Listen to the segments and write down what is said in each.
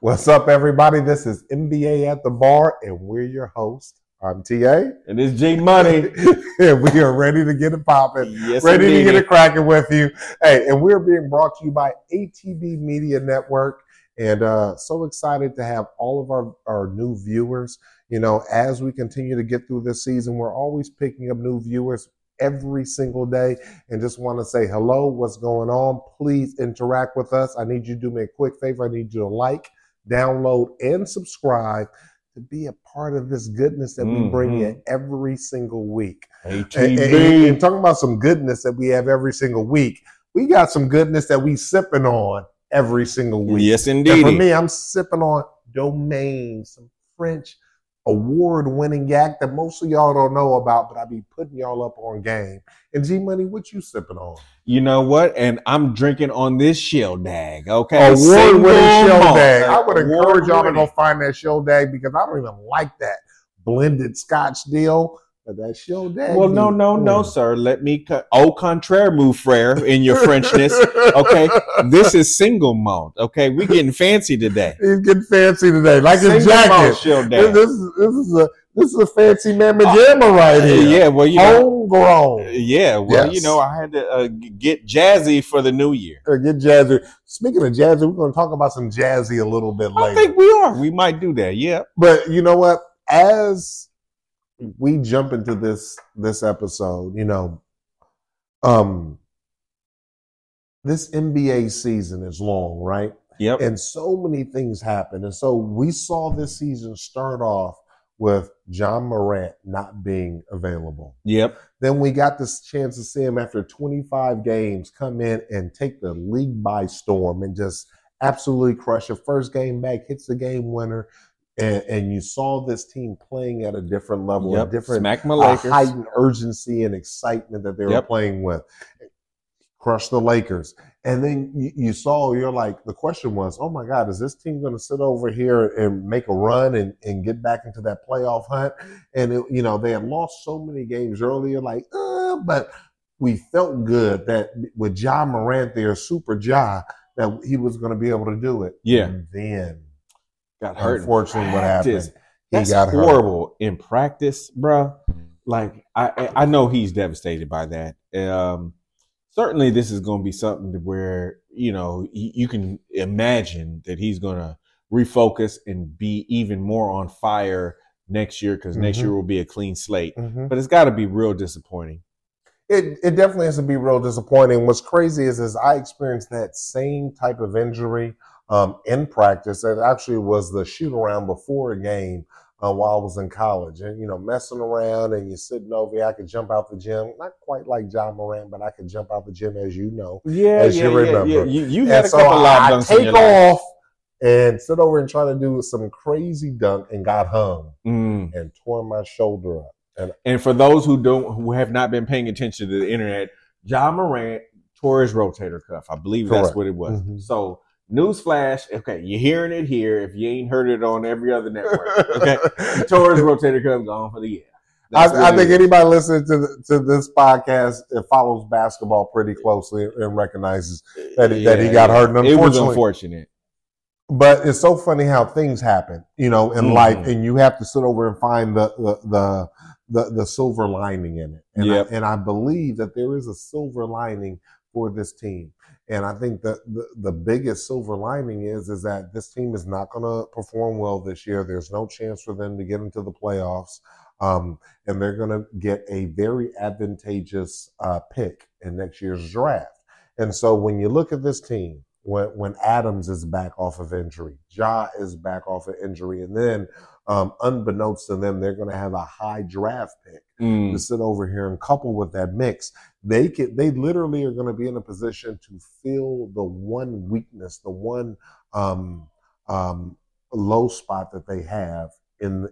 What's up, everybody? This is NBA at the Bar, and we're your hosts. I'm TA. And it's G Money. And we are ready to get it popping. Yes, ready indeed. To get it cracking with you. Hey, and we're being brought to you by ATB Media Network. And so excited to have all of our new viewers. You know, as we continue to get through this season, we're always picking up new viewers every single day, and just want to say hello, what's going on? Please interact with us. I need you to do me a quick favor. I need you to like, download, and subscribe to be a part of this goodness that we bring you every single week. And talking about some goodness that we have every single week, we got some goodness that we sipping on every single week. Yes, indeed. For me, I'm sipping on Domaine, some French award-winning yak that most of y'all don't know about, but I be putting y'all up on game. And G-Money, what you sipping on? You know what? And I'm drinking on this shell dag, okay? Award-winning shell dag. I would encourage y'all to go find that shell dag because I don't even like that blended Scotch deal. That show that well, no, sir. Let me cut. Au contraire, mon frère, in your Frenchness. Okay, this is single malt. Okay, we getting fancy today. He's getting fancy today, like single his jacket. This is a fancy mamma jamma right here. Yeah, well, you know, homegrown. Yeah, well, yes. You know, I had to get jazzy for the new year. Get jazzy. Speaking of jazzy, we're going to talk about some jazzy a little bit later. I think we are. We might do that. Yeah, but you know what? As we jump into this episode, you know, this NBA season is long, right? Yep. And so many things happen. And so we saw this season start off with Ja Morant not being available. Yep. Then we got this chance to see him after 25 games come in and take the league by storm and just absolutely crush it. First game back, hits the game winner. And you saw this team playing at a different level, a different heightened urgency and excitement that they were playing with. Crushed the Lakers. And then you saw, you're like, the question was, oh, my God, is this team going to sit over here and make a run and get back into that playoff hunt? And, you know, they had lost so many games earlier, like, but we felt good that with Ja Morant there, Super Ja, that he was going to be able to do it. Yeah. And then got hurt. Unfortunately, what happened? That's horrible in practice, bro. Like I know he's devastated by that. Certainly, this is going to be something where you know you can imagine that he's going to refocus and be even more on fire next year because next year will be a clean slate. But it's got to be real disappointing. It definitely has to be real disappointing. What's crazy is I experienced that same type of injury. In practice, that actually was the shoot around before a game while I was in college, and you know, messing around and you're sitting over here. I could jump out the gym, not quite like Ja Morant, but I could jump out the gym, as you know, you remember. Yeah. You had a couple live dunks. I take off and sit over and try to do some crazy dunk and got hung and tore my shoulder up. And for those who have not been paying attention to the internet, Ja Morant tore his rotator cuff. I believe that's what it was. So. Newsflash, okay, you're hearing it here if you ain't heard it on every other network. Okay, Torres rotator cuff gone for the year. I think anybody listening to this podcast that follows basketball pretty closely and recognizes that he got hurt. It was unfortunate. But it's so funny how things happen, you know, in life, and you have to sit over and find the silver lining in it. And, I believe that there is a silver lining for this team. And I think that the biggest silver lining is that this team is not going to perform well this year. There's no chance for them to get into the playoffs. And they're going to get a very advantageous pick in next year's draft. And so when you look at this team, when Adams is back off of injury, Ja is back off of injury, and then unbeknownst to them, they're going to have a high draft pick to sit over here and couple with that mix. They literally are going to be in a position to fill the one weakness, the one low spot that they have in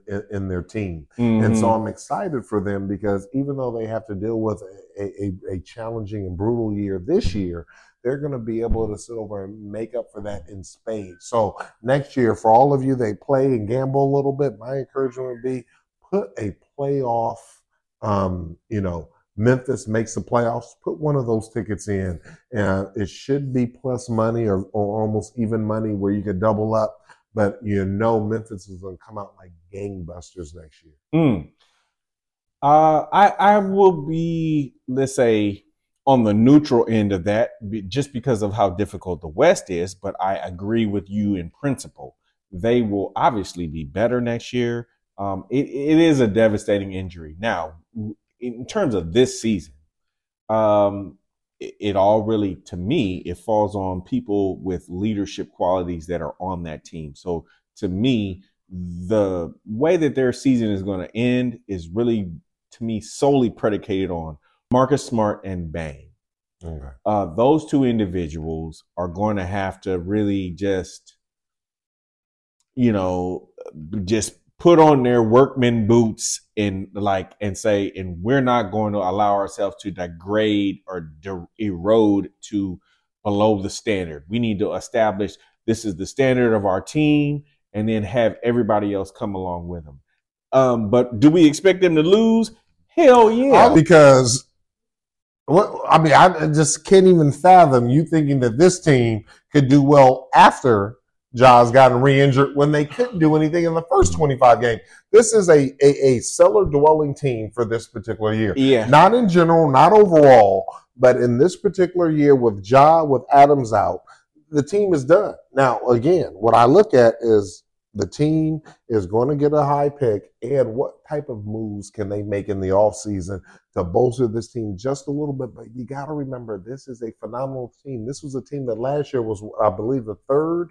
their team. And so I'm excited for them because even though they have to deal with a challenging and brutal year this year, they're going to be able to sit over and make up for that in spades. So next year, for all of you, they play and gamble a little bit. My encouragement would be put a playoff, you know, Memphis makes the playoffs, put one of those tickets in. It should be plus money or almost even money where you could double up. But you know Memphis is going to come out like gangbusters next year. Mm. I will be, let's say, on the neutral end of that just because of how difficult the West is. But I agree with you in principle. They will obviously be better next year. It is a devastating injury. Now, in terms of this season, it all really, to me, it falls on people with leadership qualities that are on that team. So to me, the way that their season is going to end is really, to me, solely predicated on Marcus Smart and Bane. Okay. Those two individuals are going to have to really just, you know, just put on their workman boots and say, and we're not going to allow ourselves to degrade or erode to below the standard. We need to establish this is the standard of our team and then have everybody else come along with them. But do we expect them to lose? Hell yeah. Because, I just can't even fathom you thinking that this team could do well after Ja's gotten re-injured when they couldn't do anything in the first 25 games. This is a cellar-dwelling team for this particular year. Yeah. Not in general, not overall, but in this particular year with Ja, with Adams out, the team is done. Now, again, what I look at is the team is going to get a high pick, and what type of moves can they make in the offseason to bolster this team just a little bit. But you got to remember, this is a phenomenal team. This was a team that last year was, I believe, the third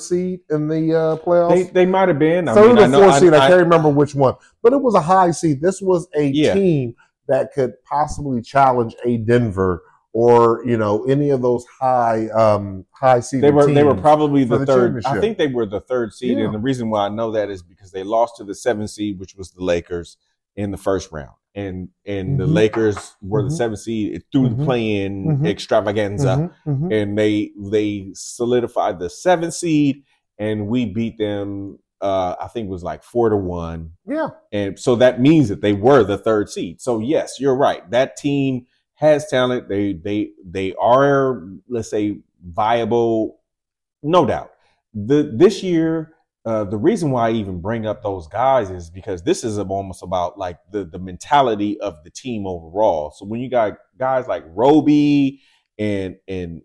seed in the playoffs. They might have been third or fourth seed. I can't remember which one, but it was a high seed. This was a team that could possibly challenge a Denver or any of those high seed. They were probably the third. I think they were the third seed, and the reason why I know that is because they lost to the 7th seed, which was the Lakers, in the first round, and the Lakers were the 7th seed through the play-in extravaganza, and they solidified the 7th seed, and we beat them. I think it was like 4-1. Yeah, and so that means that they were the 3rd seed. So yes, you're right. That team has talent. They are, let's say, viable, no doubt. This year. The reason why I even bring up those guys is because this is almost about like the mentality of the team overall. So when you got guys like Roby and I think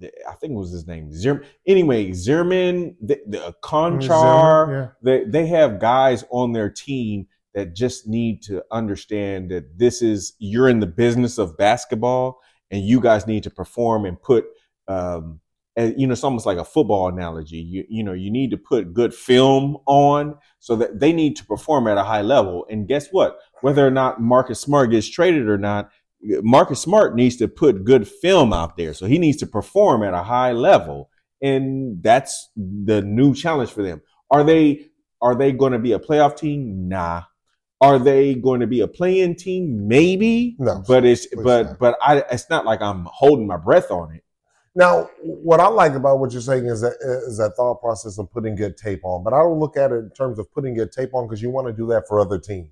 it was his name, Zierman. Anyway, Zierman, the Conchar, they have guys on their team that just need to understand that you're in the business of basketball and you guys need to perform and put it's almost like a football analogy. You need to put good film on so that they need to perform at a high level. And guess what? Whether or not Marcus Smart gets traded or not, Marcus Smart needs to put good film out there. So he needs to perform at a high level. And that's the new challenge for them. Are they going to be a playoff team? Nah. Are they going to be a play-in team? Maybe. No. But it's not like I'm holding my breath on it. Now, what I like about what you're saying is that thought process of putting good tape on, but I don't look at it in terms of putting good tape on because you want to do that for other teams.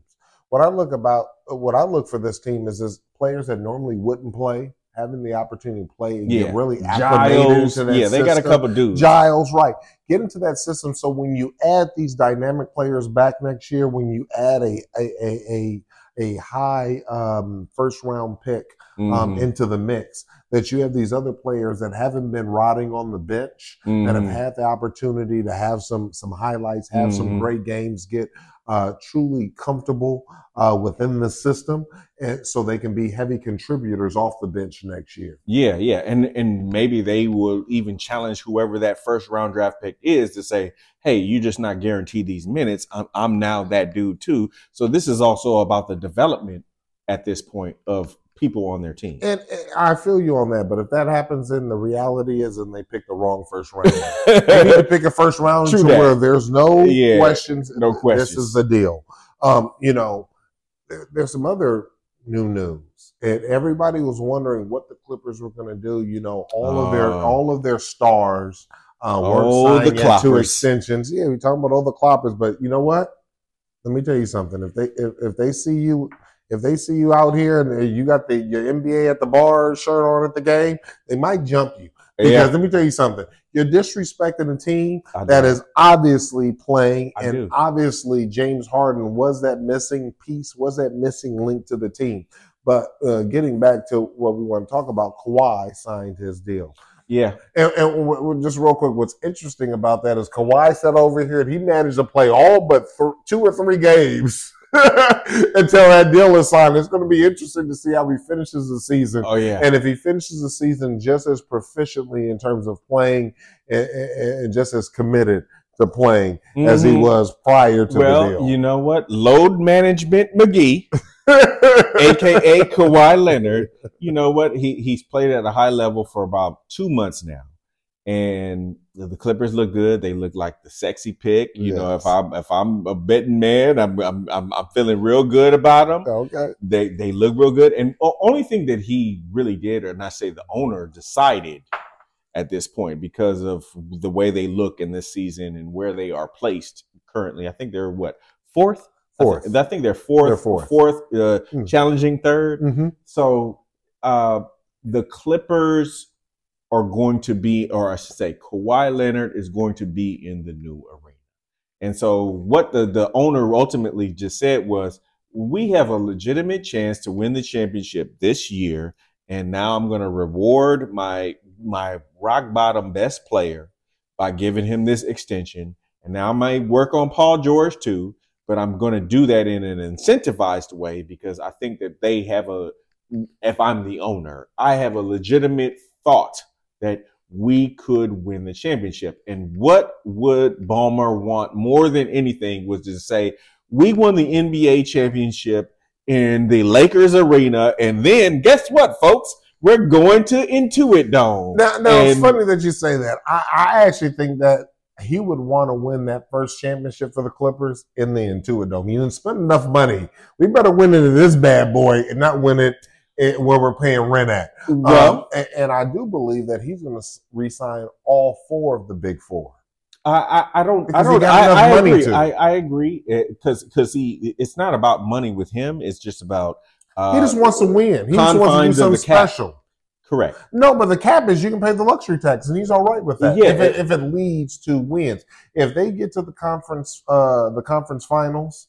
What I look for this team is players that normally wouldn't play having the opportunity to play and get really acclimated into that system. They got a couple dudes. Giles, right. Get into that system so when you add these dynamic players back next year, when you add a high first round pick into the mix, that you have these other players that haven't been rotting on the bench, that have had the opportunity to have some highlights, have some great games, get truly comfortable within the system, and so they can be heavy contributors off the bench next year. Yeah, and maybe they will even challenge whoever that first round draft pick is to say, hey, you're just not guaranteed these minutes. I'm now that dude too. So this is also about the development at this point of people on their team. And I feel you on that, but if that happens, then the reality is and they pick the wrong first round. They need to pick a first round where there's no questions. No questions. This is the deal. There's some other new news. And everybody was wondering what the Clippers were going to do. All of their stars weren't signing yet to extensions. Yeah, we're talking about all the Clippers, but you know what? Let me tell you something. If they see you out here and you got your NBA at the bar shirt on at the game, they might jump you. Because let me tell you something. You're disrespecting a team that is obviously playing, and obviously James Harden was that missing piece, was that missing link to the team. But getting back to what we want to talk about, Kawhi signed his deal. Yeah. And just real quick, what's interesting about that is Kawhi sat over here and he managed to play all but two or three games until that deal is signed. It's going to be interesting to see how he finishes the season. Oh, yeah. And if he finishes the season just as proficiently in terms of playing and just as committed to playing as he was prior to the deal. Well, you know what? Load management McGee, a.k.a. Kawhi Leonard, you know what? He's played at a high level for about 2 months now. And the Clippers look good. They look like the sexy pick. You know, if I'm a betting man, I'm feeling real good about them. Okay. They look real good. And the only thing that he really did, or not say the owner decided at this point, because of the way they look in this season and where they are placed currently, I think they're fourth. I think they're fourth. They're fourth, challenging third. Mm-hmm. So the Clippers are going to be, or I should say, Kawhi Leonard is going to be in the new arena. And so what the owner ultimately just said was, we have a legitimate chance to win the championship this year, and now I'm going to reward my rock bottom best player by giving him this extension. And now I might work on Paul George too, but I'm going to do that in an incentivized way, because I think that they have if I'm the owner, I have a legitimate thought that we could win the championship. And what would Ballmer want more than anything was to say, we won the NBA championship in the Lakers arena. And then guess what, folks? We're going to Intuit Dome. Now, it's funny that you say that. I actually think that he would want to win that first championship for the Clippers in the Intuit Dome. You didn't spend enough money. We better win it in this bad boy and not win it where we're paying rent at. Well, and I do believe that he's going to re-sign all four of the big four. I agree. Because it's not about money with him. It's just about he just wants to win. He just wants to do something special. Correct. No, but the cap is you can pay the luxury tax, and he's all right with that. Yeah, if it leads to wins. If they get to the conference finals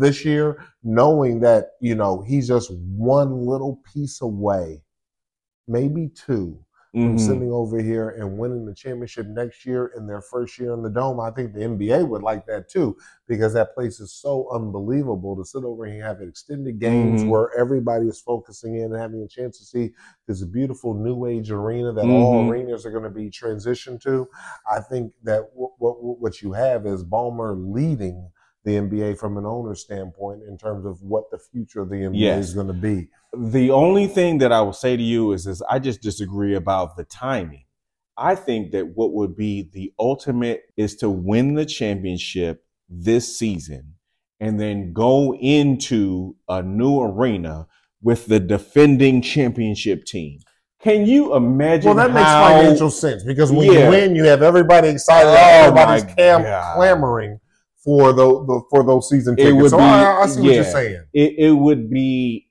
this year, knowing that, you know, he's just one little piece away, maybe two, from sitting over here and winning the championship next year in their first year in the Dome, I think the NBA would like that too, because that place is so unbelievable to sit over here and have extended games where everybody is focusing in and having a chance to see this beautiful new age arena that all arenas are going to be transitioned to. I think that what you have is Ballmer leading the NBA from an owner's standpoint in terms of what the future of the NBA is going to be. The only thing that I will say to you is I just disagree about the timing. I think that what would be the ultimate is to win the championship this season and then go into a new arena with the defending championship team. Can you imagine? Well, that makes financial sense, because when you win, you have everyody excited. Everybody's clamoring for those season tickets. It would I see what you're saying. It would be,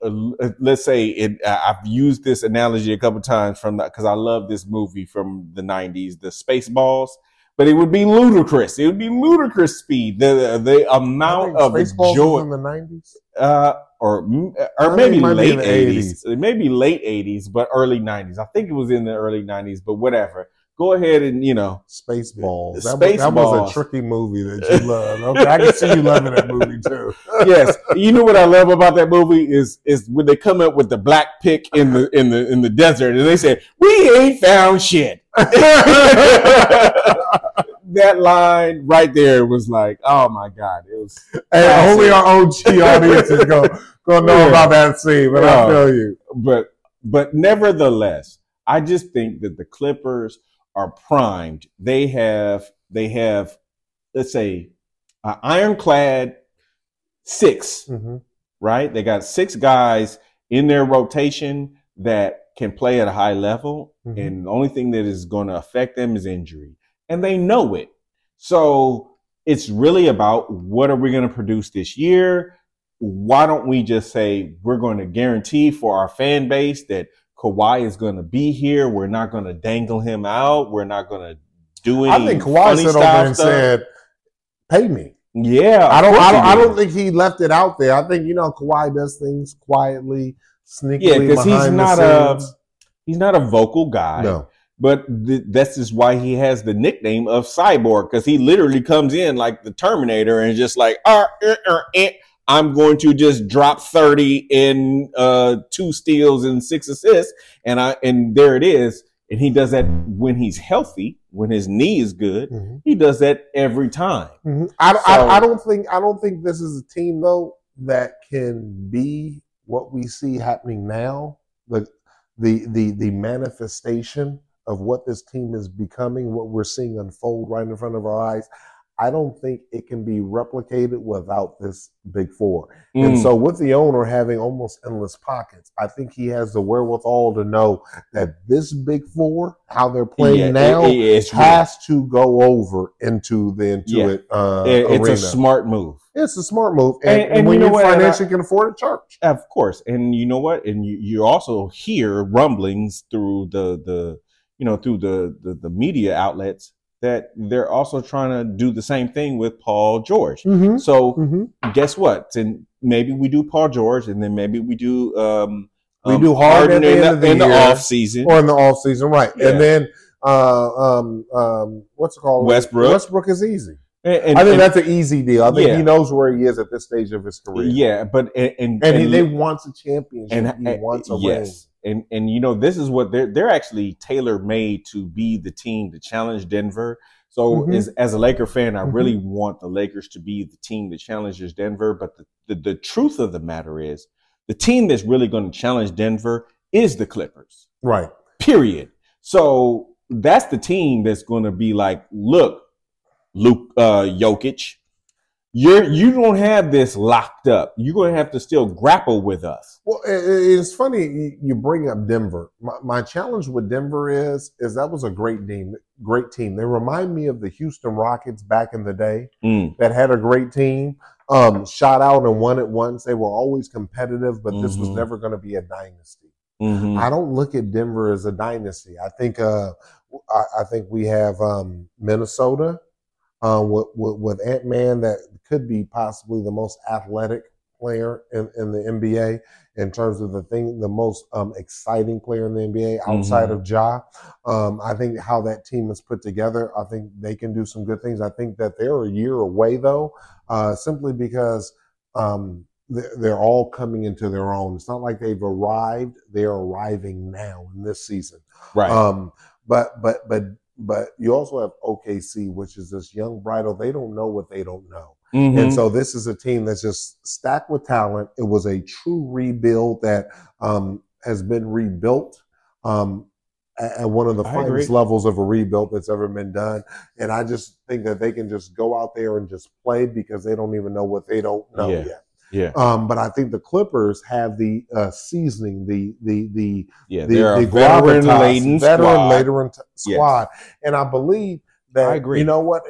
let's say, I've used this analogy a couple times because I love this movie from the 90s, the Spaceballs, but it would be ludicrous. It would be ludicrous speed. The amount of Spaceballs joy. Spaceballs in the 90s? Or maybe late 80s. Maybe late 80s, but early 90s. I think it was in the early 90s, but whatever. Go ahead and, you know. Spaceballs. That was a tricky movie that you love. Okay, I can see you loving that movie too. Yes. You know what I love about that movie is when they come up with the black pick in the desert and they say, "We ain't found shit." That line right there was like, oh my God. It was only our OG audience is gonna know about that scene, but I feel you. But nevertheless, I just think that the Clippers are primed. They have, let's say, an ironclad six, right? They got six guys in their rotation that can play at a high level, and the only thing that is going to affect them is injury, and they know it. So it's really about, what are we going to produce this year? Why don't we just say we're going to guarantee for our fan base that Kawhi is going to be here. We're not going to dangle him out. We're not going to do anything. I think Kawhi said over and said, "Pay me." Yeah, I don't think he left it out there. I think, you know, Kawhi does things quietly, sneakily. Yeah, because he's not a vocal guy. No, but that's just why he has the nickname of Cyborg, because he literally comes in like the Terminator and just like, I'm going to just drop 30 in 2 steals and 6 assists, and there it is. And he does that when he's healthy, when his knee is good. Mm-hmm. He does that every time. Mm-hmm. I don't think this is a team though that can be what we see happening now. The manifestation of what this team is becoming, what we're seeing unfold right in front of our eyes. I don't think it can be replicated without this Big Four. Mm. And so with the owner having almost endless pockets, I think he has the wherewithal to know that this Big Four, how they're playing now, it has to go over into the Intuit arena. It's a smart move. It's a smart move. And when you financially can afford it, church. Of course. And you know what? And you also hear rumblings through the media outlets that they're also trying to do the same thing with Paul George. Mm-hmm. So guess what? And maybe we do Paul George, and then maybe we do Harden in the off season, right? Yeah. And then what's it called? Westbrook. Westbrook is easy. I think that's an easy deal. I think he knows where he is at this stage of his career. Yeah, but they want a championship. He wants a ring. And you know, this is what they're actually tailor-made to be the team to challenge Denver. So as a Laker fan, I really want the Lakers to be the team that challenges Denver. But the truth of the matter is, the team that's really going to challenge Denver is the Clippers. Right. Period. So that's the team that's going to be like, look, Jokic, you don't have this locked up. You're going to have to still grapple with us. Well, it's funny you bring up Denver. My challenge with Denver is that was a great team. They remind me of the Houston Rockets back in the day that had a great team, shot out and won it once. They were always competitive, but this was never going to be a dynasty. Mm-hmm. I don't look at Denver as a dynasty. I think we have Minnesota. With Ant-Man, that could be possibly the most athletic player in the NBA in terms of the most exciting player in the NBA outside of Ja. I think how that team is put together, I think they can do some good things. I think that they're a year away, though, simply because they're all coming into their own. It's not like they've arrived. They're arriving now in this season. Right. But you also have OKC, which is this young bridal. They don't know what they don't know. Mm-hmm. And so this is a team that's just stacked with talent. It was a true rebuild that has been rebuilt at one of the finest levels of a rebuild that's ever been done. And I just think that they can just go out there and just play because they don't even know what they don't know yet. Yeah. But I think the Clippers have the seasoning, the veteran squad. Yes. And I believe that, I agree. You know what?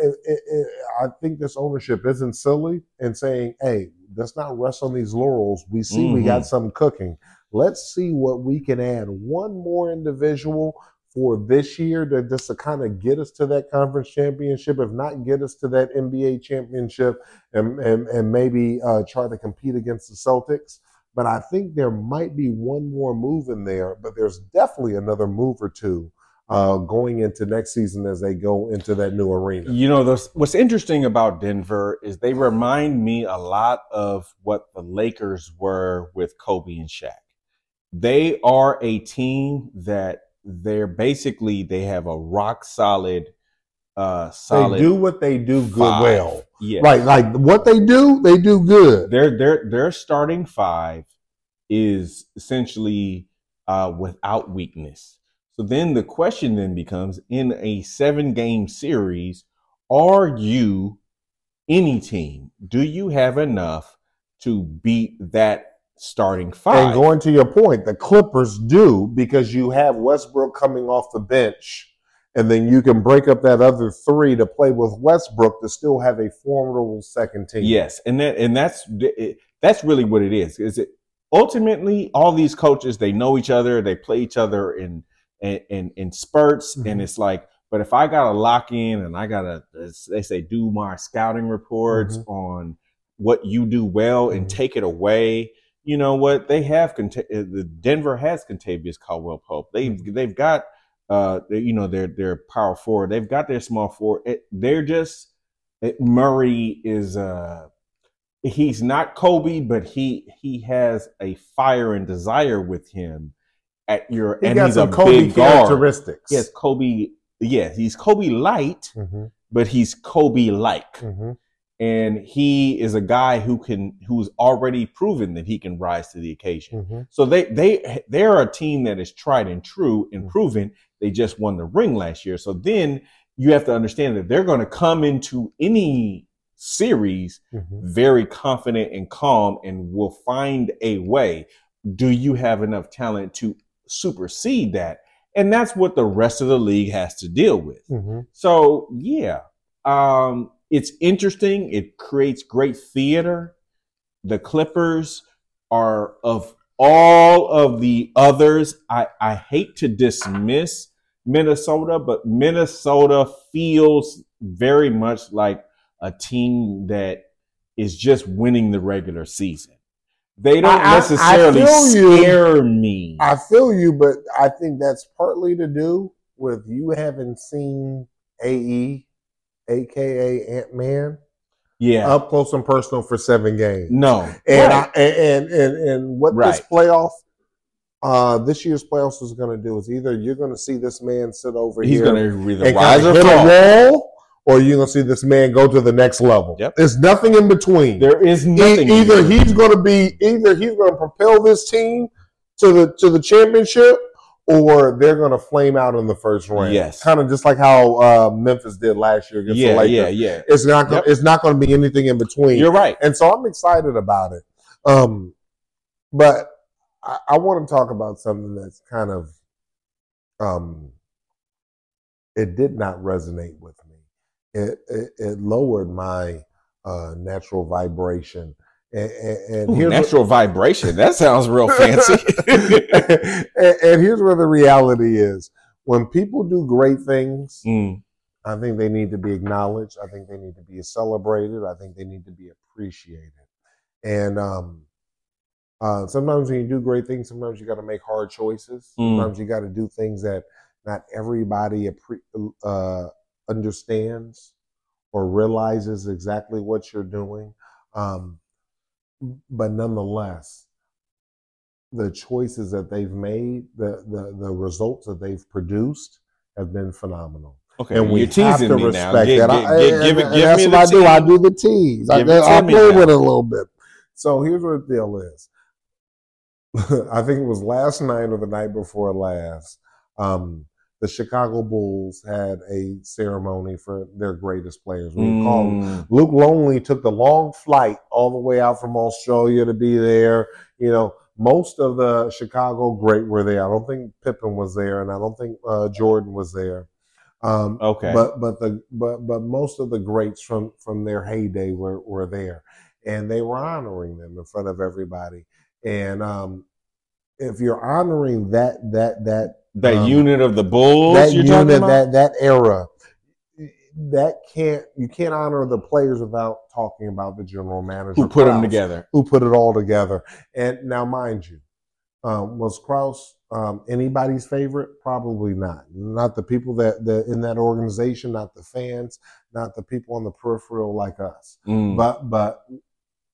I think this ownership isn't silly in saying, hey, let's not rest on these laurels. We see we got something cooking. Let's see what we can add. One more individual for this year to kind of get us to that conference championship, if not get us to that NBA championship, and maybe try to compete against the Celtics. But I think there might be one more move in there, but there's definitely another move or two going into next season as they go into that new arena. You know, what's interesting about Denver is they remind me a lot of what the Lakers were with Kobe and Shaq. They are a team that they have a rock solid, solid. They do what they do good well. Yes. Right. Like what they do good. Their starting five is essentially without weakness. So then the question then becomes, in a 7-game series, are you any team? Do you have enough to beat that starting five? And going to your point, the Clippers do, because you have Westbrook coming off the bench, and then you can break up that other three to play with Westbrook to still have a formidable second team. Yes, and that's really what it is. Is it ultimately, all these coaches, they know each other. They play each other in spurts. Mm-hmm. And it's like, but if I got to lock in and I got to, as they say, do my scouting reports mm-hmm. on what you do well mm-hmm. and take it away. You know what? They have Denver has Contavious Caldwell-Pope. They've got you know, their power forward. They've got their small forward. Murray is he's not Kobe, but he has a fire and desire with him at your he and got he's some a Kobe big characteristics. Guard. Yes, Kobe. Yeah, he's Kobe light, mm-hmm. but he's Kobe like. Mm-hmm. And he is a guy who's already proven that he can rise to the occasion. Mm-hmm. So they're a team that is tried and true and proven. They just won the ring last year. So then you have to understand that they're going to come into any series mm-hmm. very confident and calm and will find a way. Do you have enough talent to supersede that? And that's what the rest of the league has to deal with. Mm-hmm. So, yeah. It's interesting. It creates great theater. The Clippers are, of all of the others, I hate to dismiss Minnesota, but Minnesota feels very much like a team that is just winning the regular season. They don't necessarily scare me. I feel you, but I think that's partly to do with you haven't seen AE. AKA Ant-Man, yeah, up close and personal for 7 games. No, and right. And what right. This year's playoffs is going to do is either you're going to see this man sit over he's here going to and rise kind of hit a wall, or you're going to see this man go to the next level. Yep. There's nothing in between. There is nothing. Either he's going to propel this team to the championship. Or they're going to flame out in the first round. Yes. Kind of just like how Memphis did last year against the Lakers. Yeah. It's not going to be anything in between. You're right. And so I'm excited about it. But I want to talk about something that's kind of it did not resonate with me. It lowered my natural vibration. And ooh, natural vibration. That sounds real fancy. and here's where the reality is. When people do great things, I think they need to be acknowledged. I think they need to be celebrated. I think they need to be appreciated. And sometimes when you do great things, sometimes you got to make hard choices. Sometimes you got to do things that not everybody understands or realizes exactly what you're doing. But nonetheless, the choices that they've made, the results that they've produced have been phenomenal. Okay, and we have to respect that. That's what I do. I do the tease. I play with it a little bit. So here's what the deal is. I think it was last night or the night before last, the Chicago Bulls had a ceremony for their greatest players. We call them. Luke Longley took the long flight all the way out from Australia to be there. You know, most of the Chicago great were there. I don't think Pippen was there, and I don't think Jordan was there. Okay, but most of the greats from their heyday were there, and they were honoring them in front of everybody. And if you're honoring that unit of the Bulls, that you're unit, talking about? That era, you can't honor the players without talking about the general manager who put them together, who put it all together. And now, mind you, was Krause anybody's favorite? Probably not. Not the people that in that organization, not the fans, not the people on the peripheral like us. But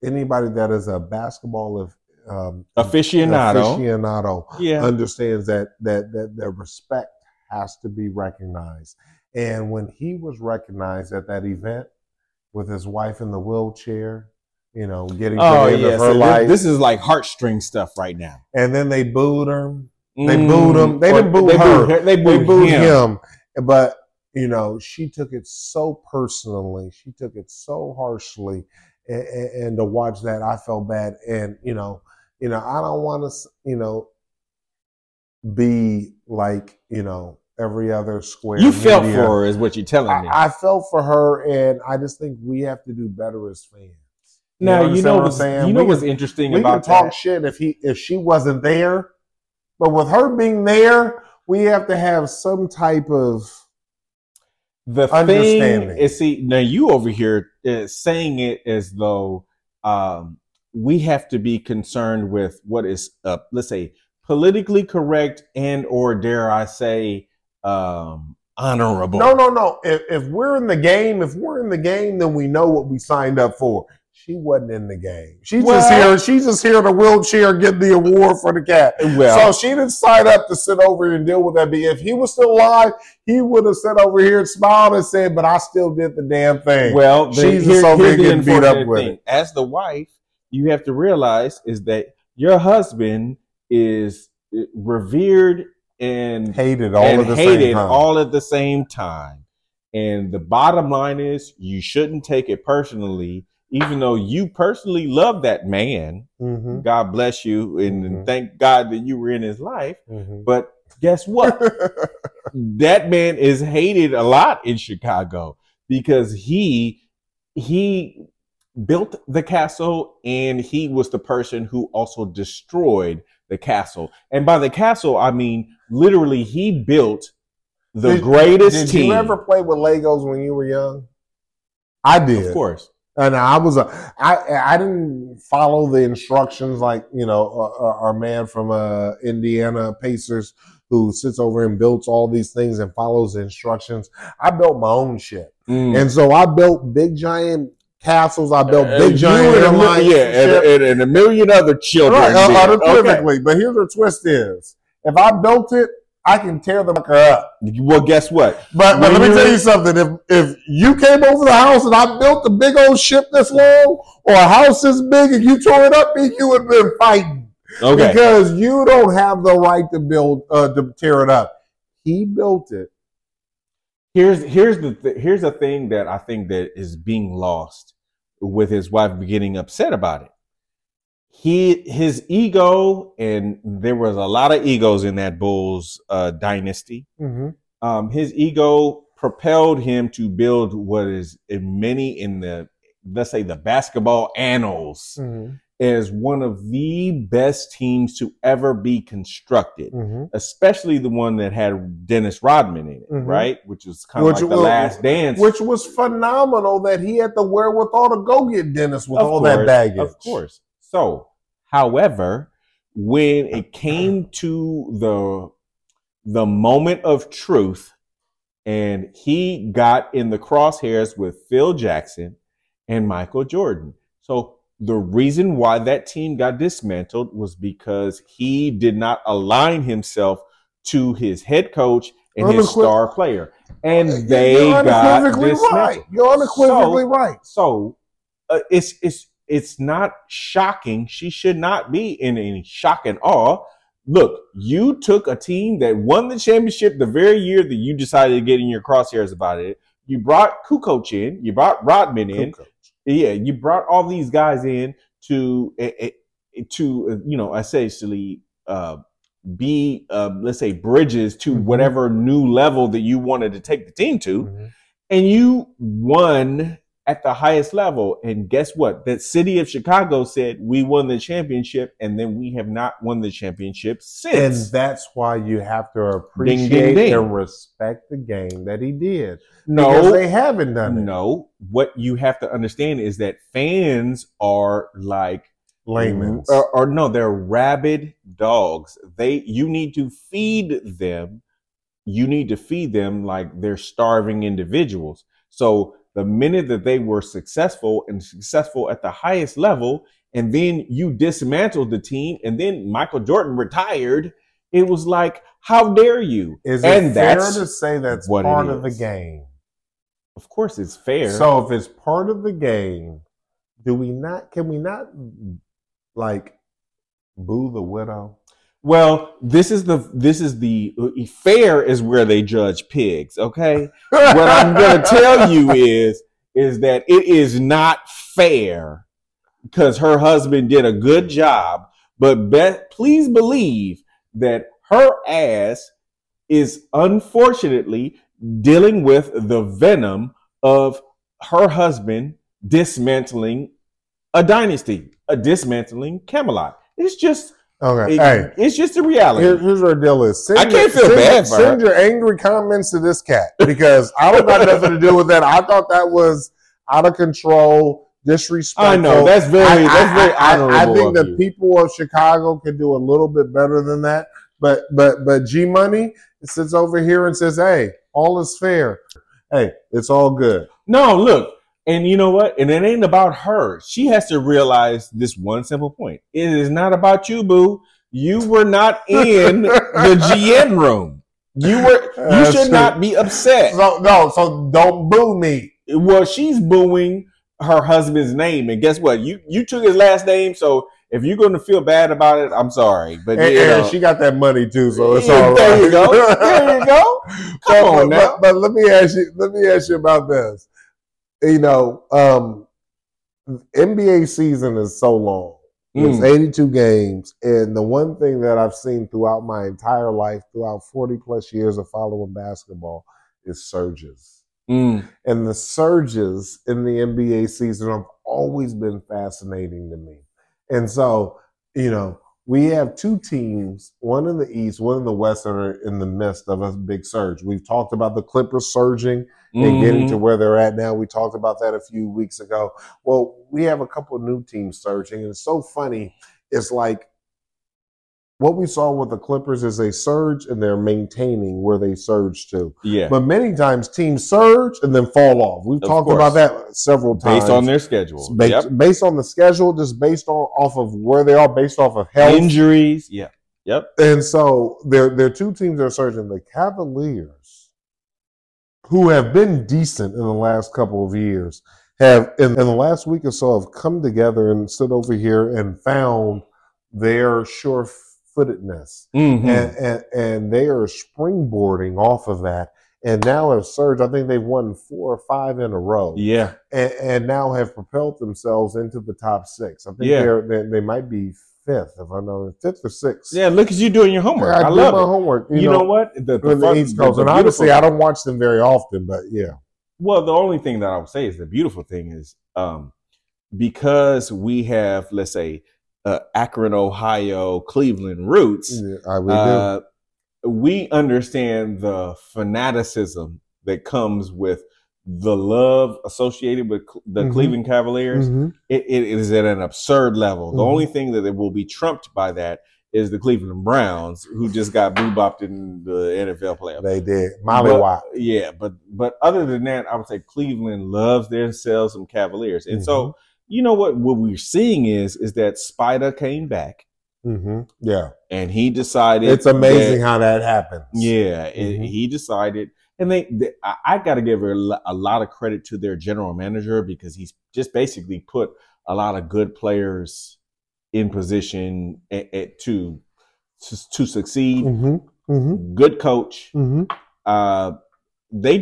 anybody that is a basketball aficionado understands that respect has to be recognized. And when he was recognized at that event with his wife in the wheelchair, you know, getting to the end of her life. This is like heartstring stuff right now. And then they booed him. They didn't boo her. They booed him. But, you know, she took it so personally. She took it so harshly. And to watch that, I felt bad. And, you know, I don't want to, you know, be like, you know, every other square. You felt for her is what you're telling me. I felt for her, and I just think we have to do better as fans. Now you know what's interesting about that. We can talk shit if she wasn't there, but with her being there, we have to have some type of understanding. Is, see, now you over here saying it as though we have to be concerned with what is let's say politically correct and or dare I say honorable. No. If we're in the game, then we know what we signed up for. She wasn't in the game. She's just here in a wheelchair getting the award for the cat. Well, so she didn't sign up to sit over here and deal with that. If he was still alive, he would have sat over here and smiled and said, but I still did the damn thing. Well, she's just over here getting beat up with it. As the wife, you have to realize is that your husband is revered and hated all at the same time. And the bottom line is you shouldn't take it personally. Even though you personally love that man, mm-hmm. God bless you, and mm-hmm. thank God that you were in his life. Mm-hmm. But guess what? That man is hated a lot in Chicago because he built the castle and he was the person who also destroyed the castle. And by the castle, I mean literally he built the greatest team. Did you ever play with Legos when you were young? I did. Of course. And I was I didn't follow the instructions like, you know, our man from Indiana Pacers who sits over and builds all these things and follows the instructions. I built my own shit. Mm. And so I built big giant castles. I built big giant airlines. Yeah, and a million other children. Right, unequivocally. Okay. But here's the twist is, if I built it, I can tear the fucker up. Well, guess what? But let me tell you something. If you came over the house and I built a big old ship this long or a house this big and you tore it up, you would have been fighting. Okay. Because you don't have the right to build to tear it up. He built it. Here's the thing that I think that is being lost with his wife getting upset about it. His ego, and there was a lot of egos in that Bulls dynasty. Mm-hmm. His ego propelled him to build what is in many in the, let's say, the basketball annals mm-hmm. as one of the best teams to ever be constructed, mm-hmm. especially the one that had Dennis Rodman in it, mm-hmm. right? Which was kind of like The Last Dance. Which was phenomenal that he had the wherewithal to go get Dennis with all that baggage. Of course. So, however, when it came to the moment of truth, and he got in the crosshairs with Phil Jackson and Michael Jordan. So the reason why that team got dismantled was because he did not align himself to his head coach and his star player. And they got dismantled. Right. You're unequivocally right. So it's not shocking. She should not be in any shock and awe. Look, you took a team that won the championship the very year that you decided to get in your crosshairs about it. You brought Kukoc in. You brought Rodman in. Kukoc. Yeah, you brought all these guys in to you know, essentially be, let's say, bridges to mm-hmm. whatever new level that you wanted to take the team to. Mm-hmm. And you won at the highest level. And guess what? That city of Chicago said, we won the championship, and then we have not won the championship since. And that's why you have to appreciate and respect the game that he did. No. Because they haven't done it. No. What you have to understand is that fans are like laymen. Or no, they're rabid dogs. You need to feed them. You need to feed them like they're starving individuals. So the minute that they were successful and successful at the highest level, and then you dismantled the team, and then Michael Jordan retired, it was like, how dare you? Is it fair to say that's part of the game? Of course it's fair. So if it's part of the game, can we not like boo the widow? Well, this is the fair is where they judge pigs, okay? What I'm going to tell you is that it is not fair because her husband did a good job, but please believe that her ass is unfortunately dealing with the venom of her husband dismantling a dynasty, a dismantling Camelot. It's just it's just the reality. Here's our deal is. I can't feel bad for her. Send your angry comments to this cat because I don't got nothing to do with that. I thought that was out of control, disrespectful. I know. That's very honorable. I think the people of Chicago can do a little bit better than that. But G Money sits over here and says, hey, all is fair. Hey, it's all good. No, look. And you know what? And it ain't about her. She has to realize this one simple point. It is not about you, boo. You were not in the GM room. You should not be upset. So don't boo me. Well, she's booing her husband's name. And guess what? You took his last name, so if you're going to feel bad about it, I'm sorry. But and she got that money too, so it's all right. There you go. Come on now. But let me ask you about this. You know, NBA season is so long. It's 82 games. And the one thing that I've seen throughout my entire life, throughout 40 plus years of following basketball, is surges. And the surges in the NBA season have always been fascinating to me. And so, you know, we have two teams, one in the East, one in the West, that are in the midst of a big surge. We've talked about the Clippers surging and getting to where they're at now. We talked about that a few weeks ago. Well, we have a couple of new teams surging, and it's so funny. It's like what we saw with the Clippers is they surge, and they're maintaining where they surge to. Yeah. But many times teams surge and then fall off. We've talked about that several times. Based on their schedule. Based on the schedule, just based off of where they are, based off of health. Injuries. Yeah. Yep. And so there are two teams that are surging. The Cavaliers, who have been decent in the last couple of years, have in the last week or so have come together and stood over here and found their surefootedness, and they are springboarding off of that, and now have surged. I think they've won 4 or 5 in a row. Yeah, and now have propelled themselves into the top 6. I think they might be 5th, if I know, 5th or 6th. Yeah, look at you doing your homework. I love my homework. You know what? The East Coast, and obviously I don't watch them very often, but yeah. Well, the only thing that I would say is the beautiful thing is because we have, let's say, Akron, Ohio, Cleveland roots, we understand the fanaticism that comes with the love associated with the Cleveland Cavaliers. It is at an absurd level. The only thing that it will be trumped by that is the Cleveland Browns, who just got boo-bopped in the NFL playoffs. They did. Mollywop. Yeah, but other than that, I would say Cleveland loves themselves some Cavaliers. And so you know what? What we're seeing is that Spider came back. Yeah. And he decided. It's amazing how that happens. Yeah. He decided. And I got to give her a lot of credit to their general manager, because he's just basically put a lot of good players in position to succeed. Good coach. They're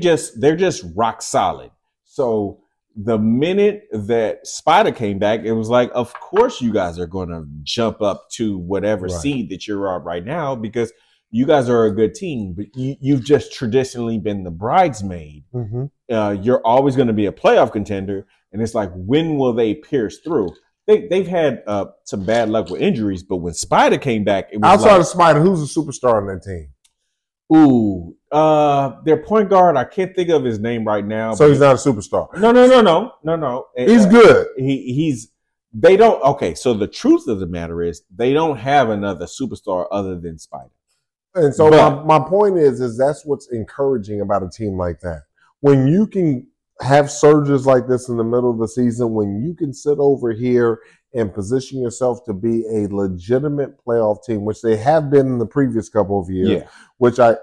just rock solid. So the minute that Spider came back, it was like, of course you guys are going to jump up to whatever seed that you're on right now, because you guys are a good team, but you've just traditionally been the bridesmaid. You're always going to be a playoff contender, and it's like, when will they pierce through? They've had some bad luck with injuries, but when Spider came back, it was outside of Spider, who's a superstar on that team? Ooh, their point guard, I can't think of his name right now. So he's not a superstar. No. He's good. So the truth of the matter is they don't have another superstar other than Spider. And so my point is that's what's encouraging about a team like that. When you can have surges like this in the middle of the season, when you can sit over here and position yourself to be a legitimate playoff team, which they have been in the previous couple of years, which I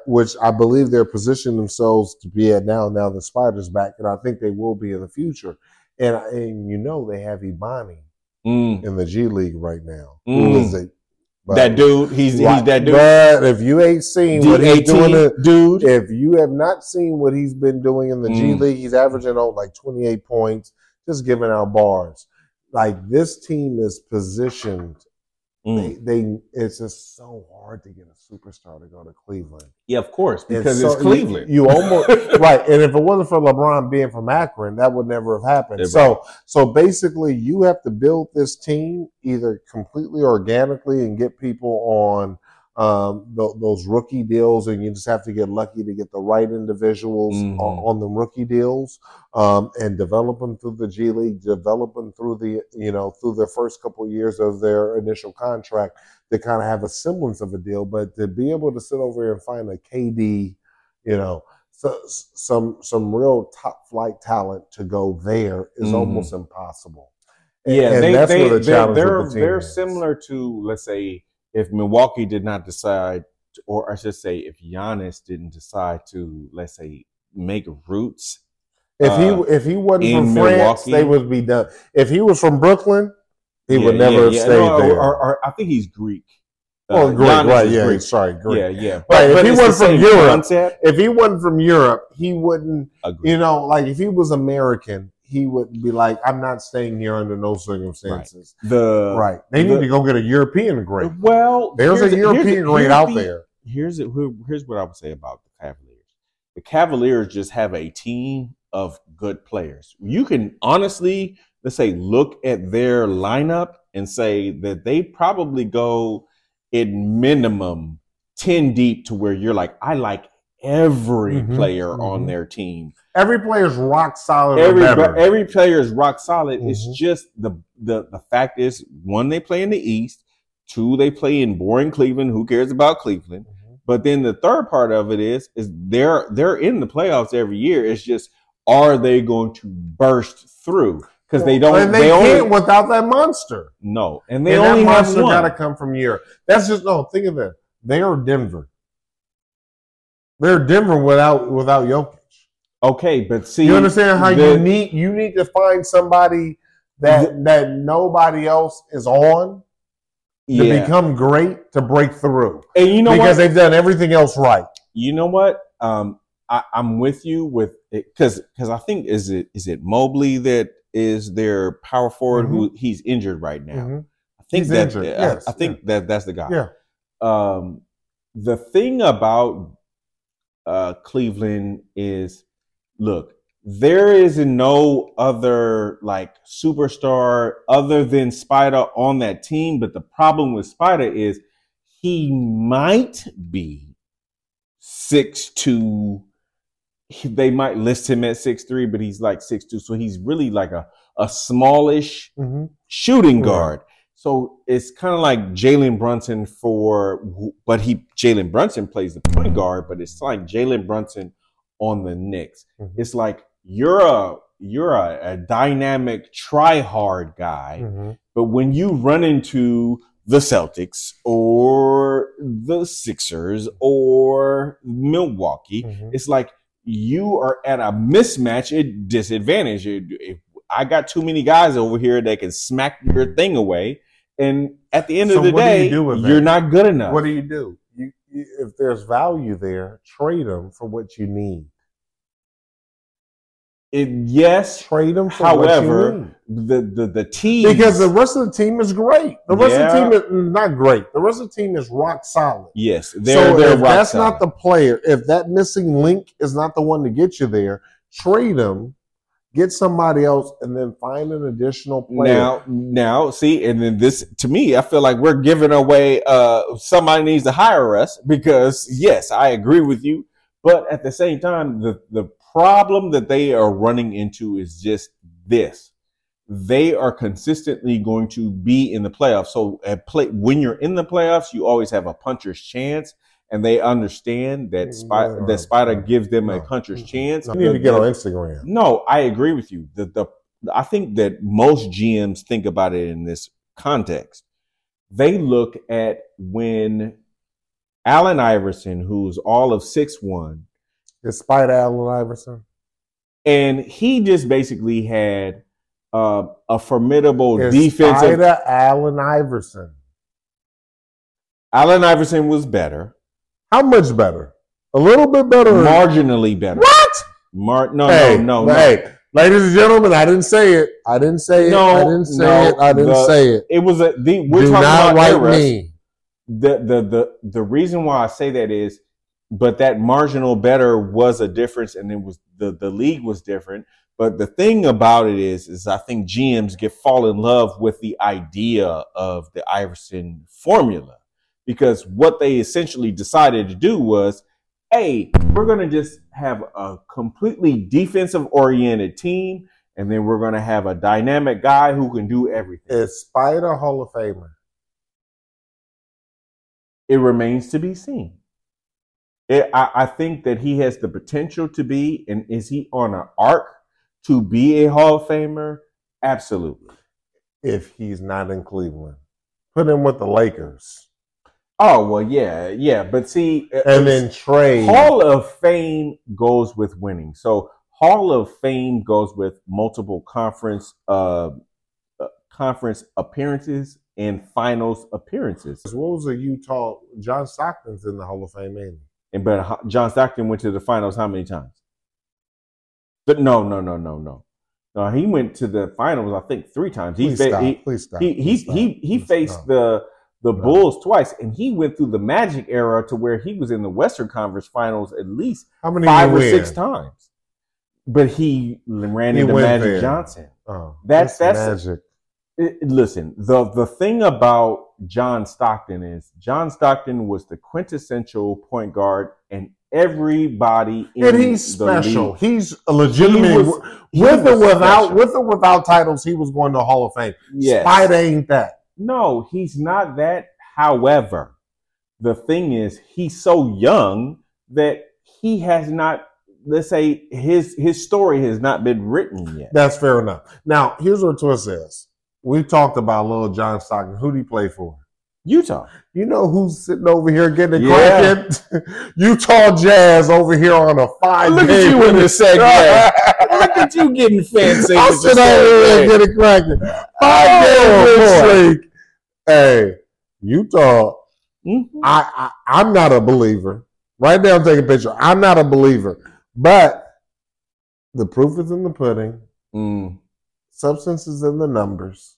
believe they're positioning themselves to be at now. Now the Spider's back, and I think they will be in the future. And you know they have Ibani in the G League right now. Who is it? That dude, he's that dude. But if you ain't seen what he's doing, dude, if you have not seen what he's been doing in the G League, he's averaging like 28 points, just giving out bars. Like, this team is positioned It's just so hard to get a superstar to go to Cleveland. Yeah, of course, because it's Cleveland. You almost right. And if it wasn't for LeBron being from Akron, that would never have happened. Never. So basically, you have to build this team either completely organically and get people on those rookie deals, and you just have to get lucky to get the right individuals on the rookie deals, and develop them through the G League, develop them through through the first couple of years of their initial contract to kind of have a semblance of a deal. But to be able to sit over here and find a KD, some real top flight talent to go there is almost impossible. Yeah, and that's where the challenge with the team is. They're similar to, let's say, if Milwaukee did not decide, or I should say, if Giannis didn't decide to, let's say, make roots, if he wasn't from France, Milwaukee, they would be done. If he was from Brooklyn, he would never have stayed there. Or I think he's Greek. Oh, Greek, Giannis right? Yeah, Greek. Sorry, Greek. Yeah. But if he wasn't from Europe, he wouldn't. Agreed. If he was American, he would be like, I'm not staying here under no circumstances. Right. They need to go get a European grade. Well, there's a European grade out there. Here's what I would say about the Cavaliers. The Cavaliers just have a team of good players. You can honestly, let's say, look at their lineup and say that they probably go at minimum 10 deep to where you're like, I like every player on their team. Every player's rock solid. Every player is rock solid. It's just the fact is, one, they play in the East. Two, they play in boring Cleveland. Who cares about Cleveland? But then the third part of it is they're in the playoffs every year. It's just, are they going to burst through? Because they don't. And they can't only, without that monster. No, and they only that monster got to come from Europe. That's just think of it. They are Denver. They're Denver without Jokic. Okay, but see, you understand how you need to find somebody that nobody else is on to become great, to break through. And you know because they've done everything else right. You know what? I'm with you with it because I think is it Mobley that is their power forward who he's injured right now. I think he's injured. I think that's the guy. Yeah. The thing about Cleveland is, look, there is no other superstar other than Spider on that team. But the problem with Spider is he might be 6'2". They might list him at 6'3", but he's 6'2". So he's really a smallish shooting guard. So it's kind of like Jalen Brunson Jalen Brunson plays the point guard, but it's like Jalen Brunson on the Knicks. It's like you're a dynamic try-hard guy, but when you run into the Celtics or the Sixers or Milwaukee, it's like you are at a mismatch, a disadvantage. If I got too many guys over here that can smack your thing away. And at the end of the day, you're not good enough. What do you do? You, if there's value there, trade them for what you need. Trade them for what you need. The team. Because the rest of the team is great. The rest of the team is not great. The rest of the team is rock solid. Yes, they're rock solid. That's not the player. If that missing link is not the one to get you there, trade them. Get somebody else, and then find an additional player. Now, see, and then this, to me, I feel like we're giving away somebody needs to hire us because, yes, I agree with you. But at the same time, the problem that they are running into is just this. They are consistently going to be in the playoffs. So when you're in the playoffs, you always have a puncher's chance. And they understand that Spider gives them a puncher's chance. You need to get on Instagram. No, I agree with you. I think that most GMs think about it in this context. They look at when Allen Iverson, who's all of 6'1", is Spider Allen Iverson, and he just basically had a formidable defensive. Spider Allen Iverson. Allen Iverson was better. How much better? A little bit better? Marginally better. What? No. Ladies and gentlemen, I didn't say it. I didn't say it. I didn't say it. It was a. We're talking about eras. The reason why I say that is, but that marginal better was a difference, and it was the league was different. But the thing about it is I think GMs fall in love with the idea of the Iverson formula, because what they essentially decided to do was, hey, we're going to just have a completely defensive-oriented team, and then we're going to have a dynamic guy who can do everything. Is Spider Hall of Famer? It remains to be seen. I think that he has the potential to be, and is he on an arc to be a Hall of Famer? Absolutely. If he's not in Cleveland. Put him with the Lakers. Oh, well, yeah. But see, and then trade. Hall of Fame goes with winning. So Hall of Fame goes with multiple conference appearances and finals appearances. What was the Utah? John Stockton's in the Hall of Fame, ain't he? But John Stockton went to the finals how many times? But no. No, he went to the finals, I think, 3 times. He faced the Bulls twice, and he went through the Magic era to where he was in the Western Conference Finals at least 5 or 6 times. But he ran into Magic Johnson. Oh, that's Magic. Listen, the thing about John Stockton is John Stockton was the quintessential point guard, and everybody in the league. And he's special. He's a legitimate. With or without titles, he was going to the Hall of Fame. Yes. Spider ain't that. No, he's not that. However, the thing is, he's so young that he has not, let's say, his story has not been written yet. That's fair enough. Now, here's what Twist says. We talked about little John Stockton. Who do he play for? Utah. You know who's sitting over here getting a crack? Utah Jazz over here on a 5-game. Look at you in this segment. Look at you getting fancy. I'm sitting over here getting a crack. 5-game streak. Hey, Utah. Mm-hmm. I'm not a believer. Right now, I'm taking a picture. I'm not a believer, but the proof is in the pudding. Mm. Substance is in the numbers.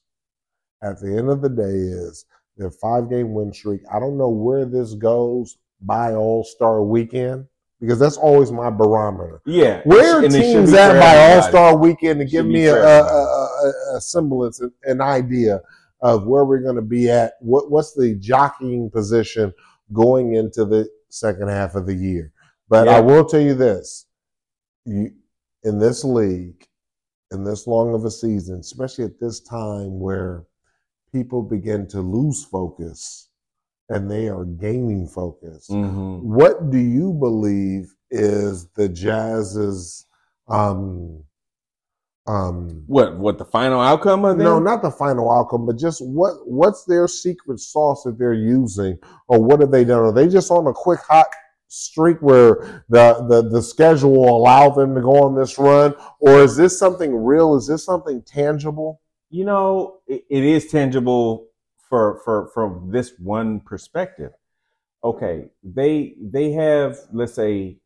At the end of the day, is their 5-game win streak. I don't know where this goes by All-Star Weekend, because that's always my barometer. Yeah. Where teams at by All-Star Weekend to give me a semblance, an idea of where we're going to be at, what's the jockeying position going into the second half of the year. But yeah. I will tell you this. In this league, in this long of a season, especially at this time where people begin to lose focus and they are gaining focus. Mm-hmm. What do you believe is the Jazz's what the final outcome of them? No, not the final outcome, but just what's their secret sauce that they're using, or what have they done? Are they just on a quick hot streak where the schedule will allow them to go on this run, or is this something real? Is this something tangible? You know, it is tangible for from this one perspective. Okay, they have, let's say,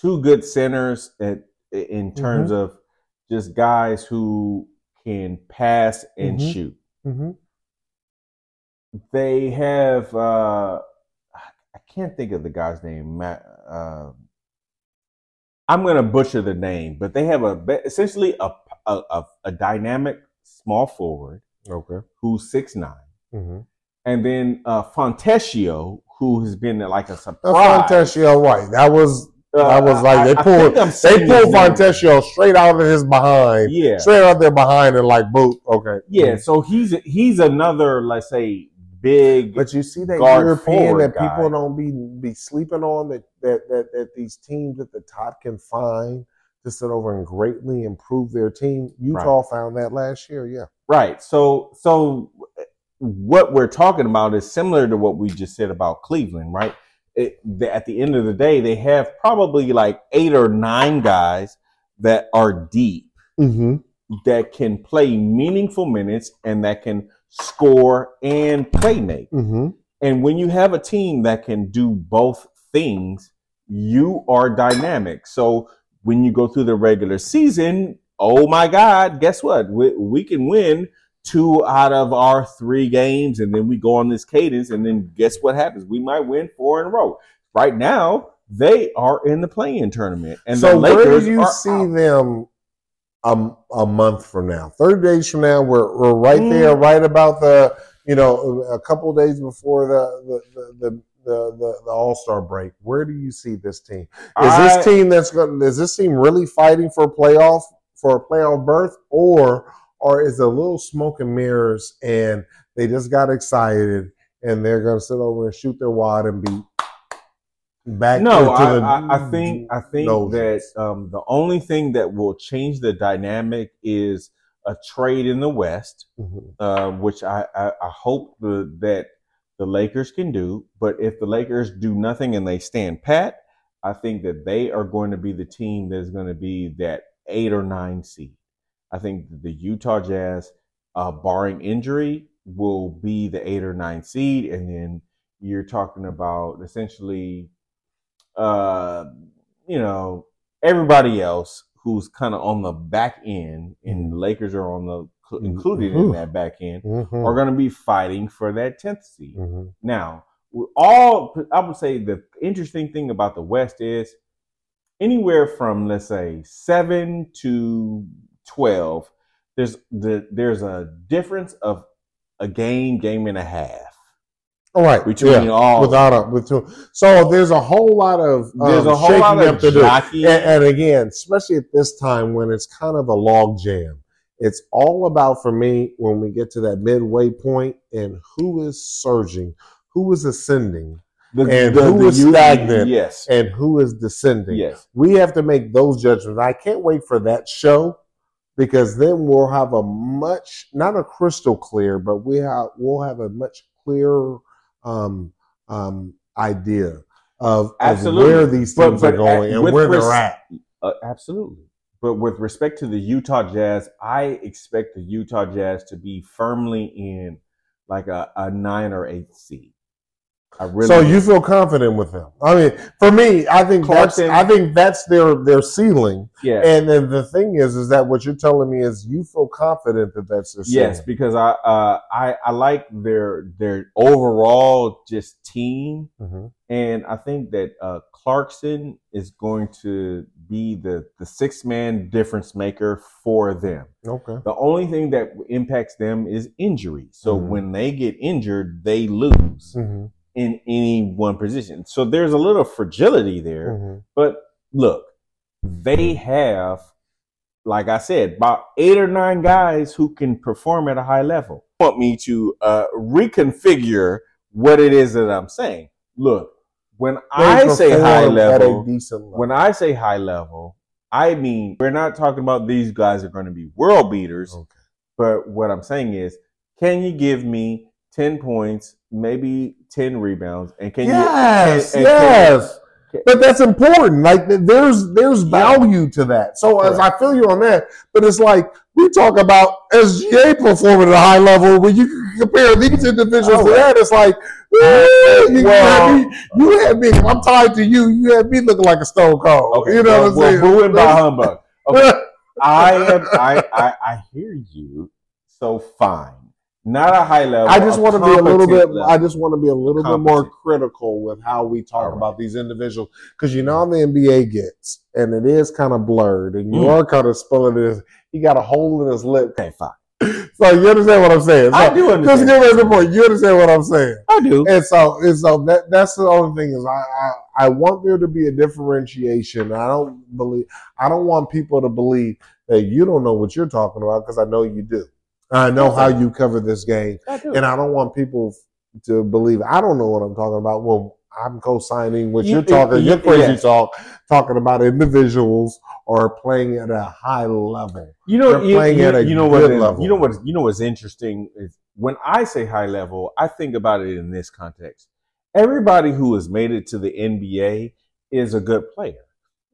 2 good centers in terms mm-hmm. of just guys who can pass and mm-hmm. shoot. Mm-hmm. They have I can't think of the guy's name. I'm going to butcher the name, but they have essentially a dynamic small forward, okay, who's 6'9", mm-hmm. and then Fontecchio, who has been like a surprise. Fontecchio, right? They pulled Fontecchio straight out of their behind, and like boot. Okay, yeah. Mm-hmm. So he's another, let's say, big. But you see that European that guy. People don't be sleeping on that these teams at the top can find. To sit over and greatly improve their team. Utah found that last year, yeah. Right. So what we're talking about is similar to what we just said about Cleveland, right? At the end of the day, they have probably like 8 or 9 guys that are deep, mm-hmm. that can play meaningful minutes and that can score and play make. Mm-hmm. And when you have a team that can do both things, you are dynamic. So when you go through the regular season, oh my God, guess what? We can win 2 out of our 3 games, and then we go on this cadence, and then guess what happens? We might win 4 in a row. Right now, they are in the play-in tournament, and so the Lakers where do you see out. Them a month from now, 30 days from now? We're right there, right about the a couple of days before the All-Star break. Where do you see this team? Is this team really fighting for a playoff berth, or is it a little smoke and mirrors, and they just got excited, and they're going to sit over and shoot their wad and beat back? No, I think that the only thing that will change the dynamic is a trade in the West, which I hope that the Lakers can do. But if the Lakers do nothing and they stand pat, I think that they are going to be the team that's going to be that 8 or 9 seed. I think the Utah Jazz, barring injury, will be the 8 or 9 seed. And then you're talking about essentially, everybody else who's kind of on the back end, and the Lakers are on the included in that back end, are going to be fighting for that 10th seed. Now, I would say the interesting thing about the West is anywhere from, let's say, 7 to 12, there's a difference of a game and a half. All right, so there's a whole lot of shaking up to do, and again, especially at this time when it's kind of a log jam, it's all about, for me, when we get to that midway point and who is surging, who is ascending, who is stagnant, and who is descending. Yes. We have to make those judgments. I can't wait for that show, because then we'll have a much, not a crystal clear, but we'll have a much clearer idea of where these things are going and where they're at. Absolutely. But with respect to the Utah Jazz, I expect the Utah Jazz to be firmly in like a 9 or 8 seed. So you feel confident with them? I mean, for me, I think that's their ceiling. Yeah. And then the thing is that what you're telling me is you feel confident that that's their ceiling. Yes, because I like their overall just team, and I think that Clarkson is going to be the 6-man difference maker for them. Okay. The only thing that impacts them is injury. So when they get injured, they lose. In any one position. So there's a little fragility there. But look, they have, like I said, about 8 or 9 guys who can perform at a high level. You want me to reconfigure what it is that I'm saying. Look, when I say high level, I mean, we're not talking about these guys are going to be world beaters. Okay. But what I'm saying is, can you give me 10 points, maybe 10 rebounds, and can you? But that's important. Like there's value to that. So as I feel you on that, but it's like we talk about SGA performing at a high level. When you compare these individuals to that, it's like you had me. I'm tied to you. You had me looking like a stone cold. Okay, you know what I'm saying? Ruined by humbug. Okay. I hear you. So fine. Not a high level. I just want to be a little bit more critical with how we talk about these individuals, because you know how the NBA gets, and it is kind of blurred, and you are kind of spilling it. He got a hole in his lip. Okay, fine. So you understand what I'm saying? So I do understand. Just give us the point. You understand what I'm saying? I do. And so that's the only thing is I want there to be a differentiation. I don't want people to believe that you don't know what you're talking about, because I know you do. I know how you cover this game, and I don't want people to believe I don't know what I'm talking about. Well, I'm co-signing what you're talking. You're crazy talking about individuals or playing at a high level. You know what's interesting is when I say high level, I think about it in this context. Everybody who has made it to the NBA is a good player.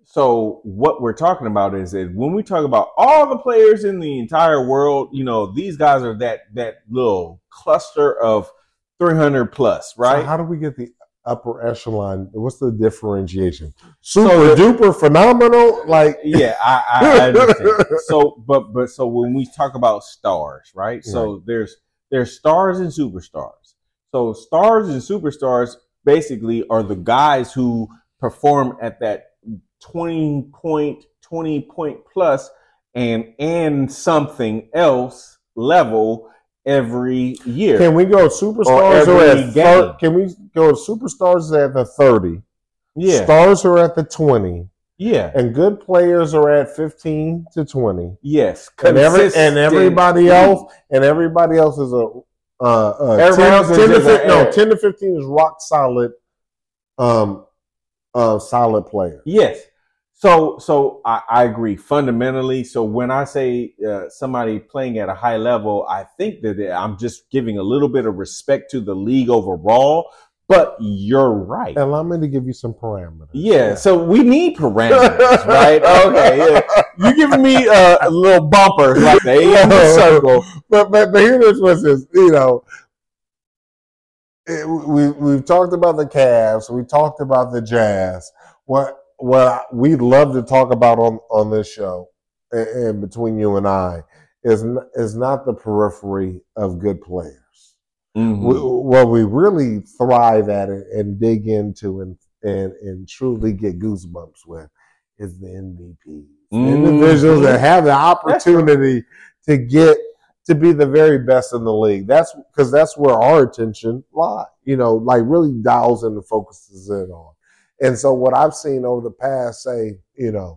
So what we're talking about is that when we talk about all the players in the entire world, these guys are that little cluster of 300 plus, right? So how do we get the upper echelon? What's the differentiation? Super duper phenomenal? Like, yeah, I understand. So when we talk about stars, right? So there's stars and superstars. So stars and superstars basically are the guys who perform at that 20 point plus and something else level every year. Can we go superstars who are at the 30? Yeah. Stars are at the 20. Yeah. And good players are at 15 to 20. Yes. And everybody else is a 10 to 15 is rock solid solid player. Yes. So I agree fundamentally. So when I say somebody playing at a high level, I think that I'm just giving a little bit of respect to the league overall. But you're right. Allow me to give you some parameters. Yeah. So we need parameters, right? Okay. Yeah. You're giving me a little bumper like the AM circle. But here's what's this. You know, we've talked about the Cavs. We talked about the Jazz. What we love to talk about on this show, and between you and I, is not the periphery of good players. Mm-hmm. What we really thrive at and dig into and truly get goosebumps with is the MVP. Mm-hmm. Individuals that have the opportunity to get to be the very best in the league. That's because that's where our attention lies. You know, like really dials in and focuses in on. And so what I've seen over the past, say, 10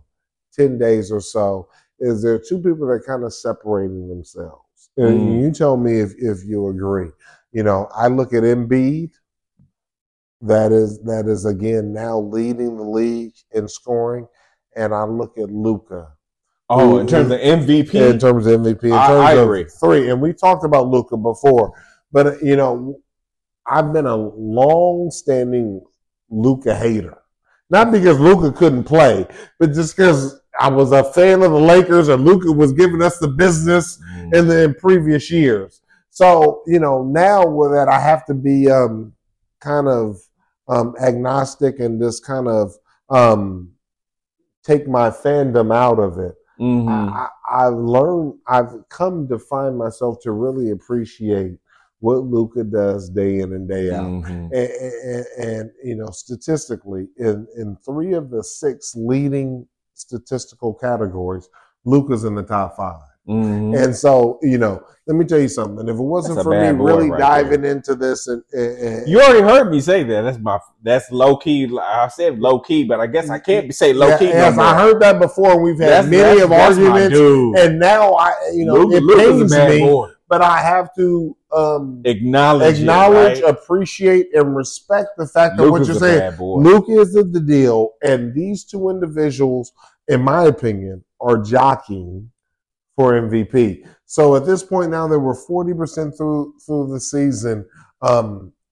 days or so, is there are two people that are kind of separating themselves. And you tell me if you agree. You know, I look at Embiid, that is again now leading the league in scoring, and I look at Luka. Oh, in terms of MVP? Yeah, in terms of MVP. I agree. Three. And we talked about Luka before. But, I've been a long-standing Luka hater, not because Luka couldn't play, but just because I was a fan of the Lakers and Luka was giving us the business in previous years. So now with that, I have to be agnostic and just kind of take my fandom out of it. Mm-hmm. I've come to find myself to really appreciate what Luka does day in and day out. Mm-hmm. and statistically, in three of the six leading statistical categories, Luka's in the top five. Mm-hmm. And so, let me tell you something. If it wasn't for me really diving into this, and you already heard me say that. That's low key. I said low key, but I guess I can't say low key. Yes, I heard that before. We've had many arguments, and now it pains me. Boy. But I have to acknowledge, appreciate, and respect the fact that what you're saying. Luka is the deal, and these two individuals, in my opinion, are jockeying for MVP. So at this point now, that we're 40% through the season.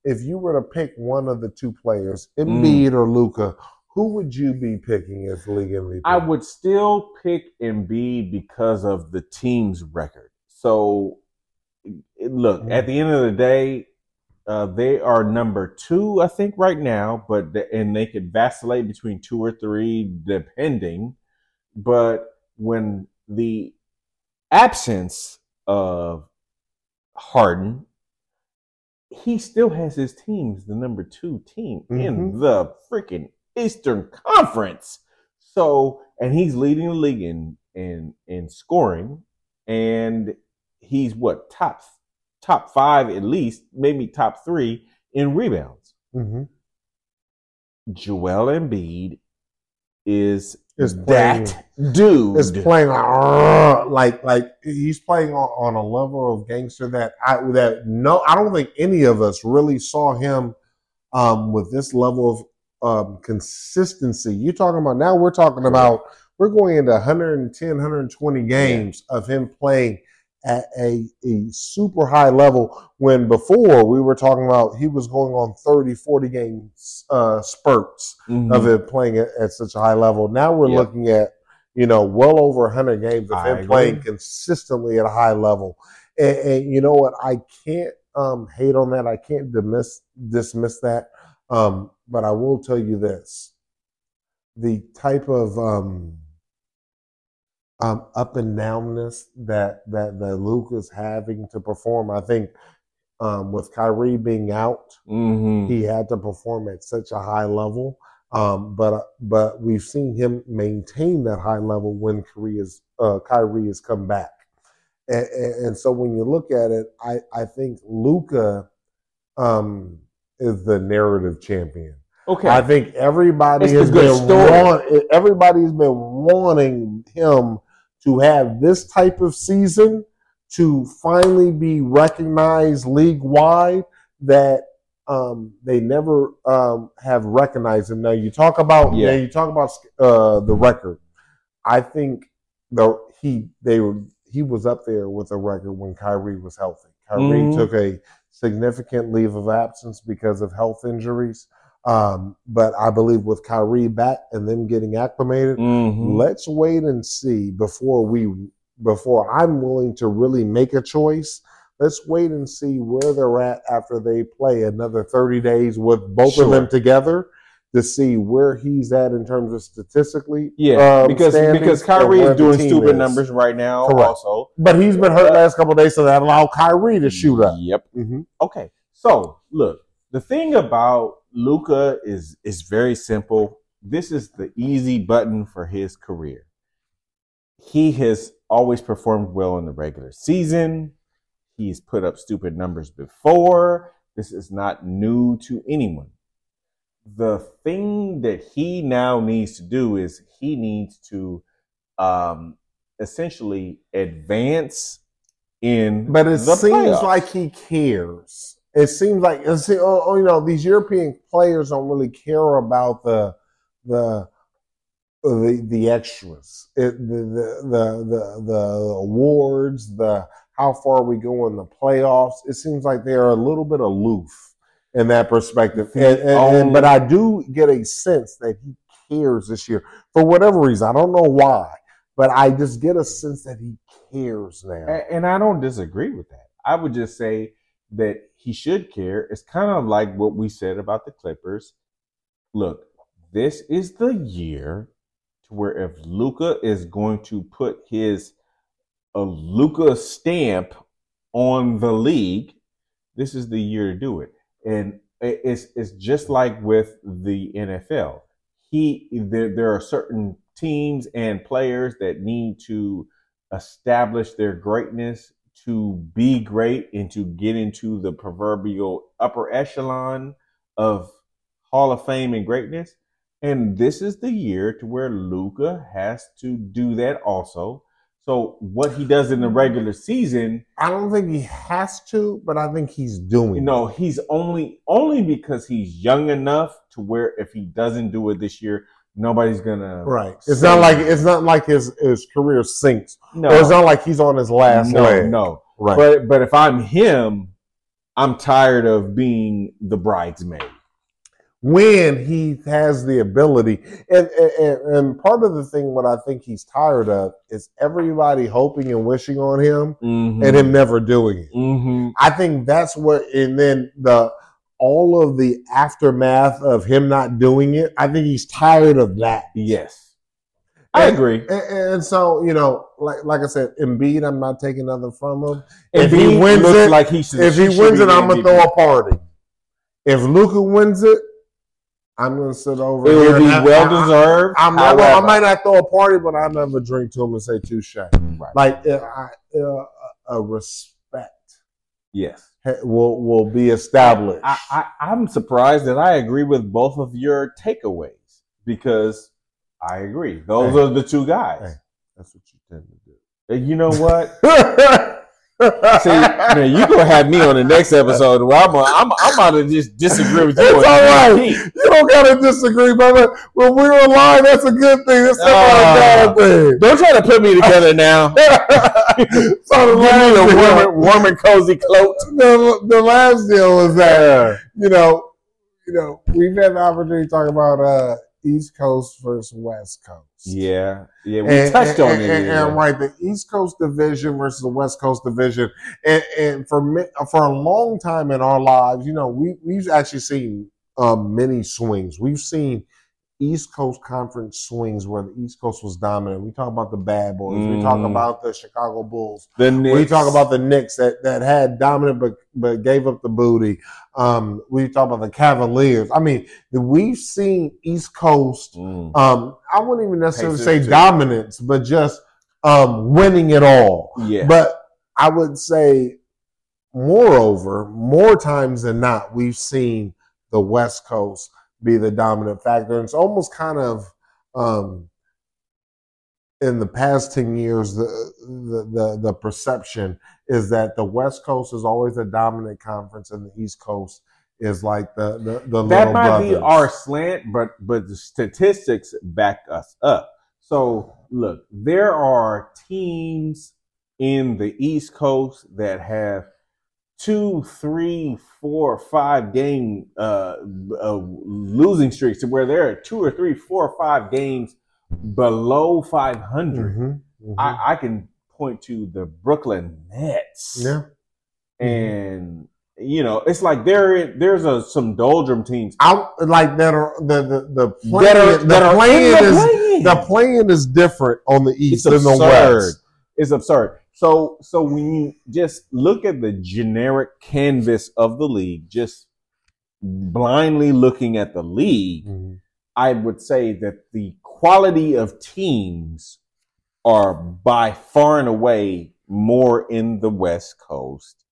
If you were to pick one of the two players, Embiid or Luka, who would you be picking as league MVP? I would still pick Embiid because of the team's record. So. Look, at the end of the day, they are number 2, I think, right now, and they could vacillate between 2 or 3, depending. But when the absence of Harden, he still has his team as the number 2 team in the freaking Eastern Conference. So, and he's leading the league in scoring, and he's what, top 5 at least, maybe top 3 in rebounds. Mm-hmm. Joel Embiid is playing like he's playing on a level of gangster that I don't think any of us really saw him with this level of consistency. You're talking about now. We're talking about we're going into 110, 120 games of him playing at a super high level, when before we were talking about he was going on 30, 40 game spurts of it playing at such a high level. Now we're looking at, well over 100 games of him playing consistently at a high level. And you know what? I can't hate on that. I can't dismiss that. But I will tell you this, the type of up and downness that Luka's having to perform, I think with Kyrie being out, he had to perform at such a high level. But we've seen him maintain that high level when Kyrie has come back. And so when you look at it, I think Luka is the narrative champion. Okay. I think everybody's been wanting him to have this type of season to finally be recognized league-wide that they never have recognized him. Now you talk about the record. I think he was up there with the record when Kyrie was healthy. Kyrie took a significant leave of absence because of health injuries. But I believe with Kyrie back and them getting acclimated, let's wait and see before I'm willing to really make a choice. Let's wait and see where they're at after they play another 30 days with both of them together to see where he's at in terms of statistically. Yeah, because Kyrie is doing stupid numbers right now. Correct. Also. But he's been hurt last couple of days, so that allowed Kyrie to shoot up. Yep. Mm-hmm. Okay, so look, the thing about Luka is very simple. This is the easy button for his career. He has always performed well in the regular season. He's put up stupid numbers before. This is not new to anyone. The thing that he now needs to do is he needs to essentially advance in the playoffs. But it seems like he cares. It seems like these European players don't really care about the extras, the awards, the how far we go in the playoffs. It seems like they are a little bit aloof in that perspective. But I do get a sense that he cares this year for whatever reason. I don't know why, but I just get a sense that he cares now. And I don't disagree with that. I would just say that he should care. It's kind of like what we said about the Clippers. Look, this is the year to where if Luka is going to put his Luka stamp on the league, this is the year to do it. And it's just like with the NFL. There are certain teams and players that need to establish their greatness to be great and to get into the proverbial upper echelon of Hall of Fame and greatness. And this is the year to where Luka has to do that also. So what he does in the regular season, I don't think he has to, but I think he's doing it. No, he's only because he's young enough to where if he doesn't do it this year, nobody's gonna. Right. It's not like his career sinks. No. Or it's not like he's on his last leg. No. Right. But if I'm him, I'm tired of being the bridesmaid. When he has the ability. And part of the thing what I think he's tired of is everybody hoping and wishing on him and him never doing it. I think that's what, and then all of the aftermath of him not doing it, I think he's tired of that. Yes. I agree. And so, like I said, Embiid, I'm not taking nothing from him. If he wins it, I'm going to throw a party. If Luka wins it, I'm going to sit over here. It will be well-deserved. I might not throw a party, but I'll never drink to him and say touche. Right. Like, a respect. Yes. Will be established. I'm surprised that I agree with both of your takeaways because I agree. Those are the two guys. That's what you tend to do. And you know what? See, man, you're going to have me on the next episode where I'm about to just disagree with you. It's all right. You don't got to disagree, brother. When we're online, that's a good thing. That's not a bad thing. Don't try to put me together now. So the warm and cozy cloak. The last deal is that we've had the opportunity to talk about East Coast versus West Coast. Yeah, we touched on it. And right, the East Coast division versus the West Coast division, and for a long time in our lives, we've actually seen many swings. We've seen East Coast Conference swings where the East Coast was dominant. We talk about the Bad Boys. We talk about the Chicago Bulls. The Knicks. We talk about the Knicks that had dominant but gave up the booty. We talk about the Cavaliers. I mean, we've seen East Coast, I wouldn't even necessarily say dominance, but just winning it all. Yeah. But I would say, moreover, more times than not, we've seen the West Coast be the dominant factor. And it's almost kind of in the past 10 years, the perception is that the West Coast is always a dominant conference and the East Coast is like the little brothers. That might be our slant, but the statistics back us up. So, look, there are teams in the East Coast that have 2, 3, 4, 5 game losing streaks to where there are 2 or 3, 4 or 5 games below 500. I can point to the Brooklyn Nets, and you know it's like there's some doldrum teams out like that are the plan is different on the East than the West. It's absurd. So when you just look at the generic canvas of the league, just blindly looking at the league, I would say that the quality of teams are by far and away more in the West Coast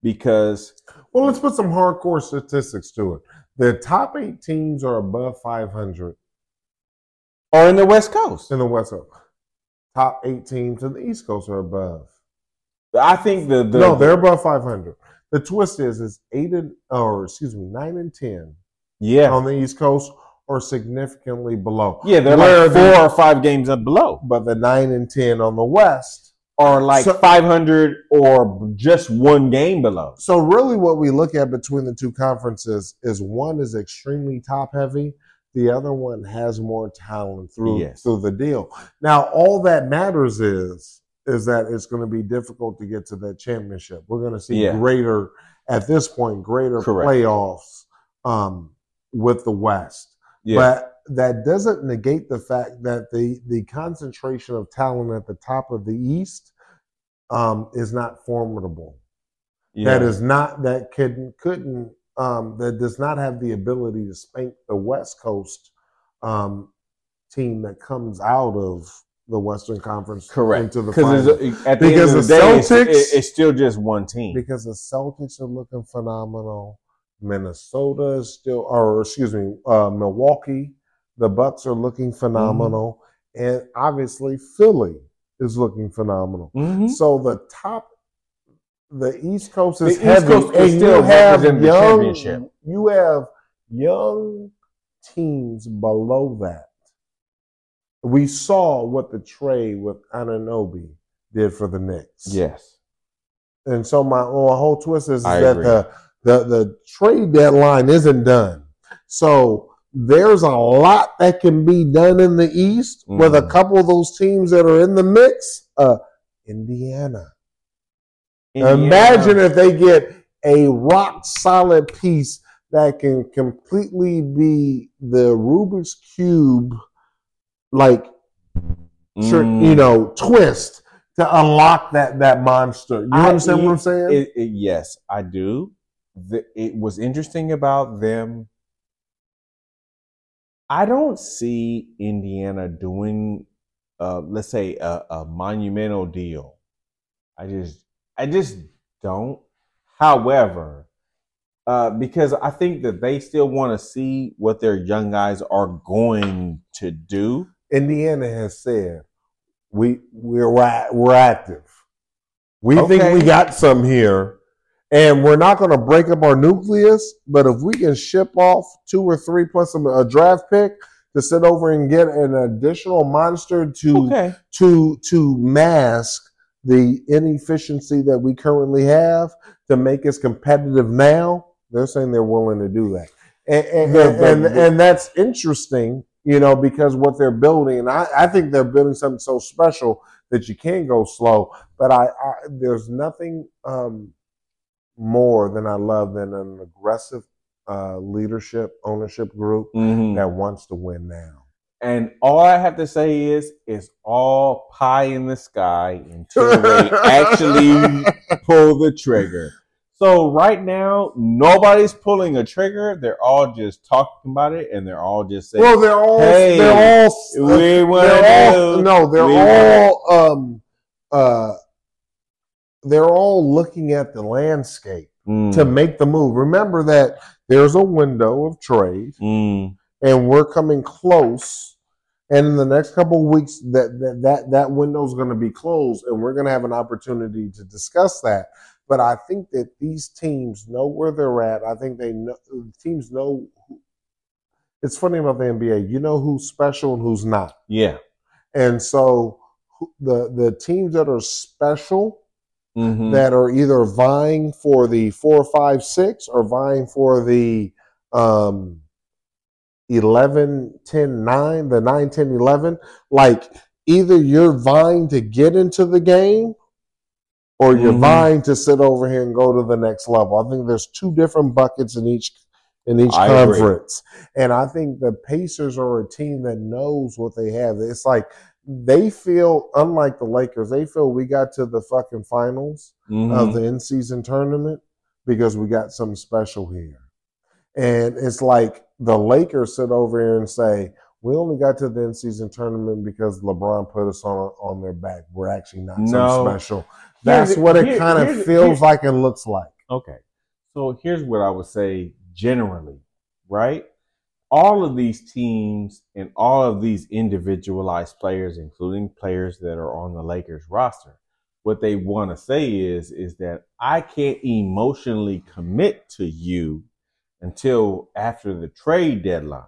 because... Well, let's put some hardcore statistics to it. The top 8 teams are above 500. Are in the West Coast. In the West Coast. Top 8 teams in the East Coast are above. I think they're above 500. The twist is 9 and 10. Yeah, on the East Coast are significantly below. Yeah, they're like 4 or 5 games up below. But the 9 and 10 on the West are like 500 or just 1 game below. So really, what we look at between the two conferences is one is extremely top heavy. The other one has more talent through the deal. Now, all that matters is that it's going to be difficult to get to that championship. We're going to see greater playoffs with the West. Yeah. But that doesn't negate the fact that the concentration of talent at the top of the East is not formidable. Yeah. That does not have the ability to spank the West Coast team that comes out of the Western Conference into the finals. At the end of the day, it's still just one team. Because the Celtics are looking phenomenal. Minnesota is Milwaukee. The Bucks are looking phenomenal. And obviously Philly is looking phenomenal. So the East Coast is heavy, and still you have young teams below that. We saw what the trade with Anunoby did for the Knicks. Yes. And so my whole twist is that the trade deadline isn't done. So there's a lot that can be done in the East with a couple of those teams that are in the mix. Indiana. Imagine if they get a rock-solid piece that can completely be the Rubik's Cube, twist to unlock that monster. You understand what I'm saying? Yes, I do. It was interesting about them. I don't see Indiana doing, let's say, a monumental deal. I just don't. However, because I think that they still want to see what their young guys are going to do. Indiana has said, we're active. We think we got some here, and we're not going to break up our nucleus, but if we can ship off 2 or 3 plus a draft pick to sit over and get an additional monster to mask the inefficiency that we currently have to make us competitive now, they're saying they're willing to do that. And that's interesting, because what they're building, and I think they're building something so special that you can go slow, but I there's nothing more than I love than an aggressive leadership, ownership group that wants to win now. And all I have to say is, it's all pie in the sky until they actually pull the trigger. So right now, nobody's pulling a trigger. They're all just talking about it, and they're all just saying, "Well, they're all looking at the landscape to make the move." Remember that there's a window of trade, and we're coming close. And in the next couple of weeks, that window's going to be closed, and we're going to have an opportunity to discuss that. But I think that these teams know where they're at. I think they know, teams know. It's funny about the NBA. You know who's special and who's not. Yeah. And so the teams that are special, that are either vying for the 4, 5, 6, or vying for the 11, 10, 9, the 9, 10, 11, like either you're vying to get into the game, or you're vying to sit over here and go to the next level. I think there's two different buckets in each conference. Agree. And I think the Pacers are a team that knows what they have. It's like they feel, unlike the Lakers, they feel we got to the fucking finals of the in-season tournament because we got something special here. And it's like the Lakers sit over here and say, we only got to the in-season tournament because LeBron put us on their back. We're actually not so special. That's what it kind of feels like and looks like. Okay. So here's what I would say generally, right? All of these teams and all of these individualized players, including players that are on the Lakers roster, what they want to say is that I can't emotionally commit to you until after the trade deadline,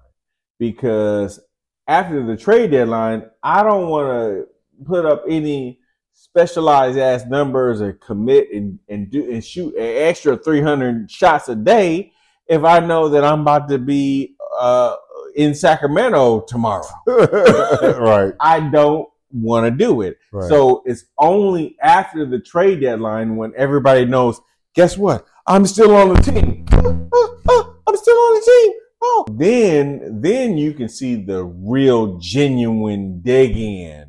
because after the trade deadline, I don't want to put up any specialized ass numbers and commit and do and shoot an extra 300 shots a day if I know that I'm about to be in Sacramento tomorrow. Right. I don't want to do it. Right. So it's only after the trade deadline when everybody knows, guess what? I'm still on the team. I'm still on the team. Oh, then you can see the real genuine dig in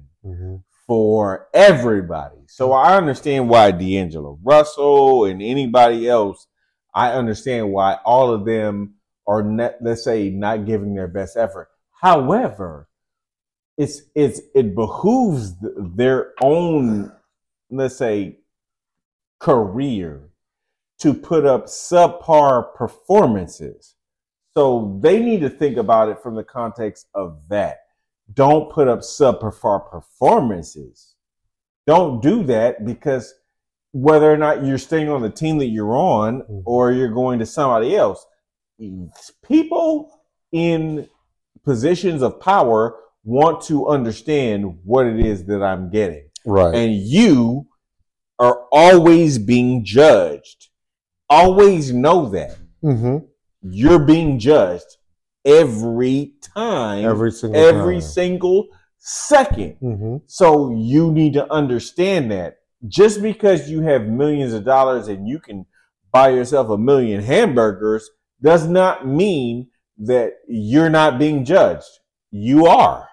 for everybody. So I understand why D'Angelo Russell and anybody else, I understand why all of them are not, let's say, not giving their best effort. However, it behooves their own, let's say, career to put up subpar performances. So they need to think about it from the context of that. Don't put up subpar performances. Don't do that, because whether or not you're staying on the team that you're on or you're going to somebody else, people in positions of power want to understand what it is that I'm getting. Right. And you are always being judged. Always know that. Mm-hmm. You're being judged every time, every single second. So you need to understand that. Just because you have millions of dollars and you can buy yourself a million hamburgers does not mean that you're not being judged. You are.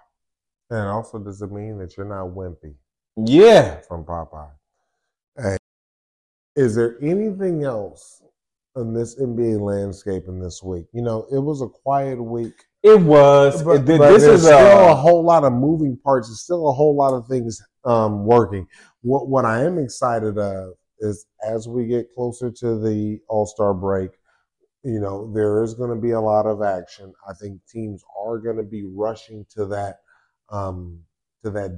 And also doesn't mean that you're not wimpy. Yeah. From Popeye. Hey, is there anything else in this NBA landscape in this week? You know, it was a quiet week. It was. But this is still a whole lot of moving parts. There's still a whole lot of things working. What I am excited of is, as we get closer to the All-Star break, you know, there is going to be a lot of action. I think teams are going to be rushing to that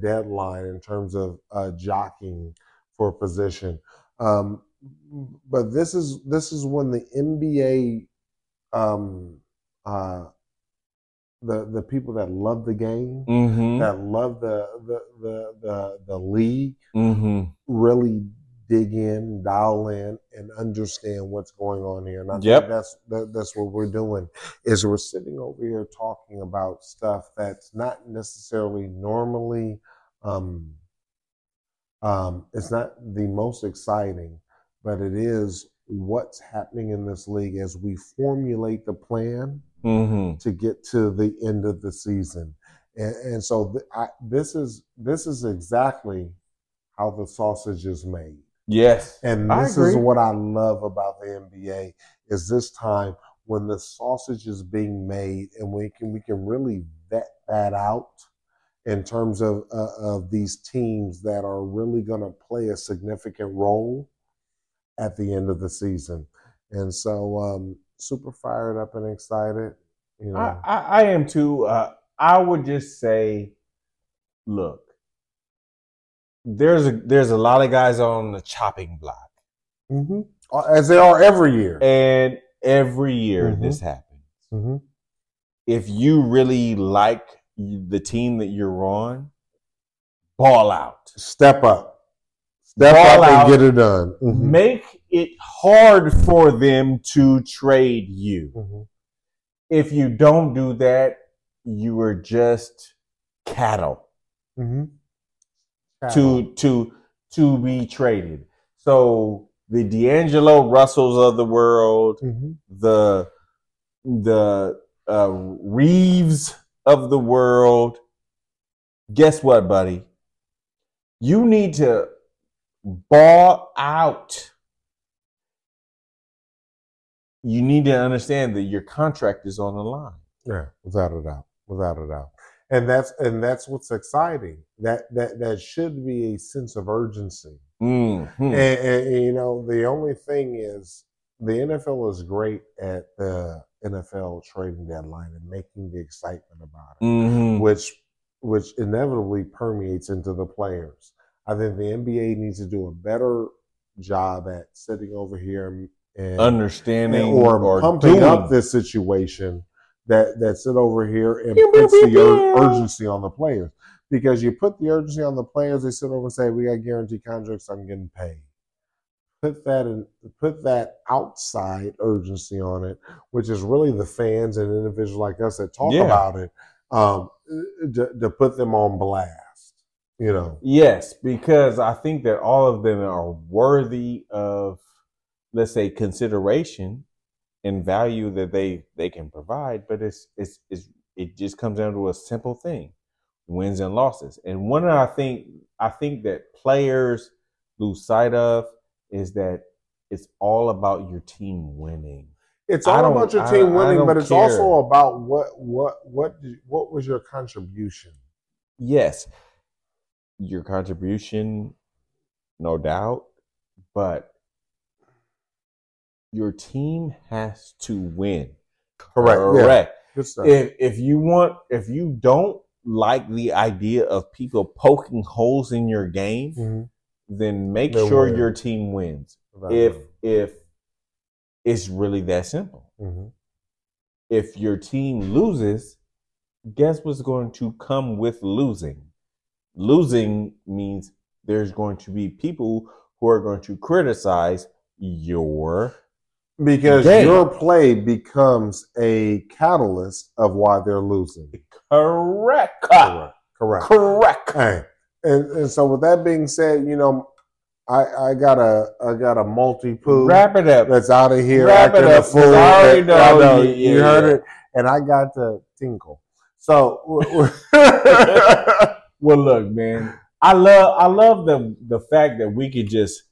deadline in terms of jockeying for position. But this is when the NBA, the people that love the game, that love the league, really dig in, dial in, and understand what's going on here. And I think that's what we're doing, is we're sitting over here talking about stuff that's not necessarily normally, it's not the most exciting, but it is what's happening in this league as we formulate the plan to get to the end of the season. And so this is exactly how the sausage is made. Yes. And this is what I love about the NBA is this time when the sausage is being made and we can really vet that out in terms of these teams that are really going to play a significant role at the end of the season. And so super fired up and excited. You know, I am too. I would just say, look, there's a lot of guys on the chopping block. Mm-hmm. As they are every year. And every year this happens. Mm-hmm. If you really like the team that you're on, ball out. Step up. Step ball up and out. Get it done. Mm-hmm. Make it hard for them to trade you. Mm-hmm. If you don't do that, you are just cattle. Mm-hmm. To be traded. So the D'Angelo Russells of the world, the Reeves of the world. Guess what, buddy? You need to ball out. You need to understand that your contract is on the line. Yeah, without a doubt. Without a doubt. And that's what's exciting. That should be a sense of urgency. Mm-hmm. And you know, the only thing is the NFL is great at the NFL trading deadline and making the excitement about it, which inevitably permeates into the players. I think the NBA needs to do a better job at sitting over here and understanding or pumping up this situation. That sit over here and puts the urgency on the players. Because you put the urgency on the players, they sit over and say, we got guaranteed contracts, I'm getting paid. Put that outside urgency on it, which is really the fans and individuals like us that talk about it, to put them on blast, you know. Yes, because I think that all of them are worthy of, let's say, consideration and value that they can provide, but it just comes down to a simple thing: wins and losses. And one that I think that players lose sight of is that it's all about your team winning. It's all about your team winning, but it's also about what was your contribution? Yes, your contribution, no doubt, but your team has to win. Correct. Yeah. Good stuff. If you don't like the idea of people poking holes in your game, then make sure your team wins. Right. If it's really that simple. Mm-hmm. If your team loses, guess what's going to come with losing? Losing means there's going to be people who are going to criticize your game. Your play becomes a catalyst of why they're losing. Correct. Hey. And so with that being said, you know, I got a multi-poo. Wrap it up. That's out of here. Wrap it up. I already know. You heard it. And I got to tinkle. So, well, look, man. I love the fact that we could just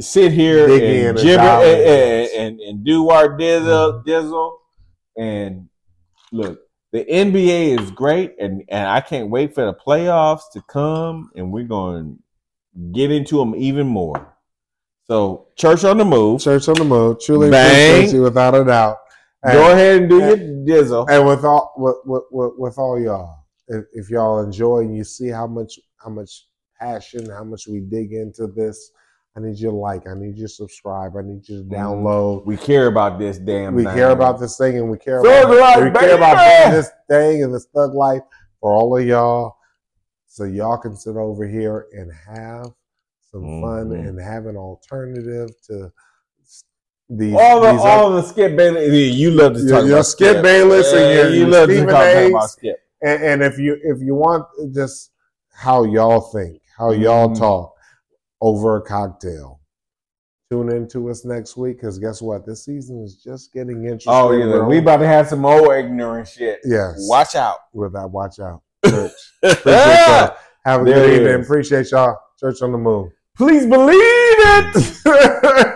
sit here and gibber and do our dizzle. And look, the NBA is great, and I can't wait for the playoffs to come, and we're going to get into them even more. So, Church on the Move. Truly appreciate you, without a doubt. Go ahead and do your dizzle. And with all y'all, if y'all enjoy and you see how much passion, how much we dig into this, I need you to like. I need you to subscribe. I need you to download. We care about this damn thing. We care about this thing, and we care about this thing and this thug life for all of y'all. So y'all can sit over here and have some fun and have an alternative to these. All the Skip Bayless. You love to talk about Skip Bayless and you love to talk about Skip. And if you want just how y'all think, how y'all talk. Over a cocktail. Tune in to us next week, because guess what? This season is just getting interesting. Oh, yeah. We about to have some more ignorant shit. Yes. Watch out. With that, watch out. Church. Y'all. Have a good evening. Appreciate y'all. Church on the Move. Please believe it.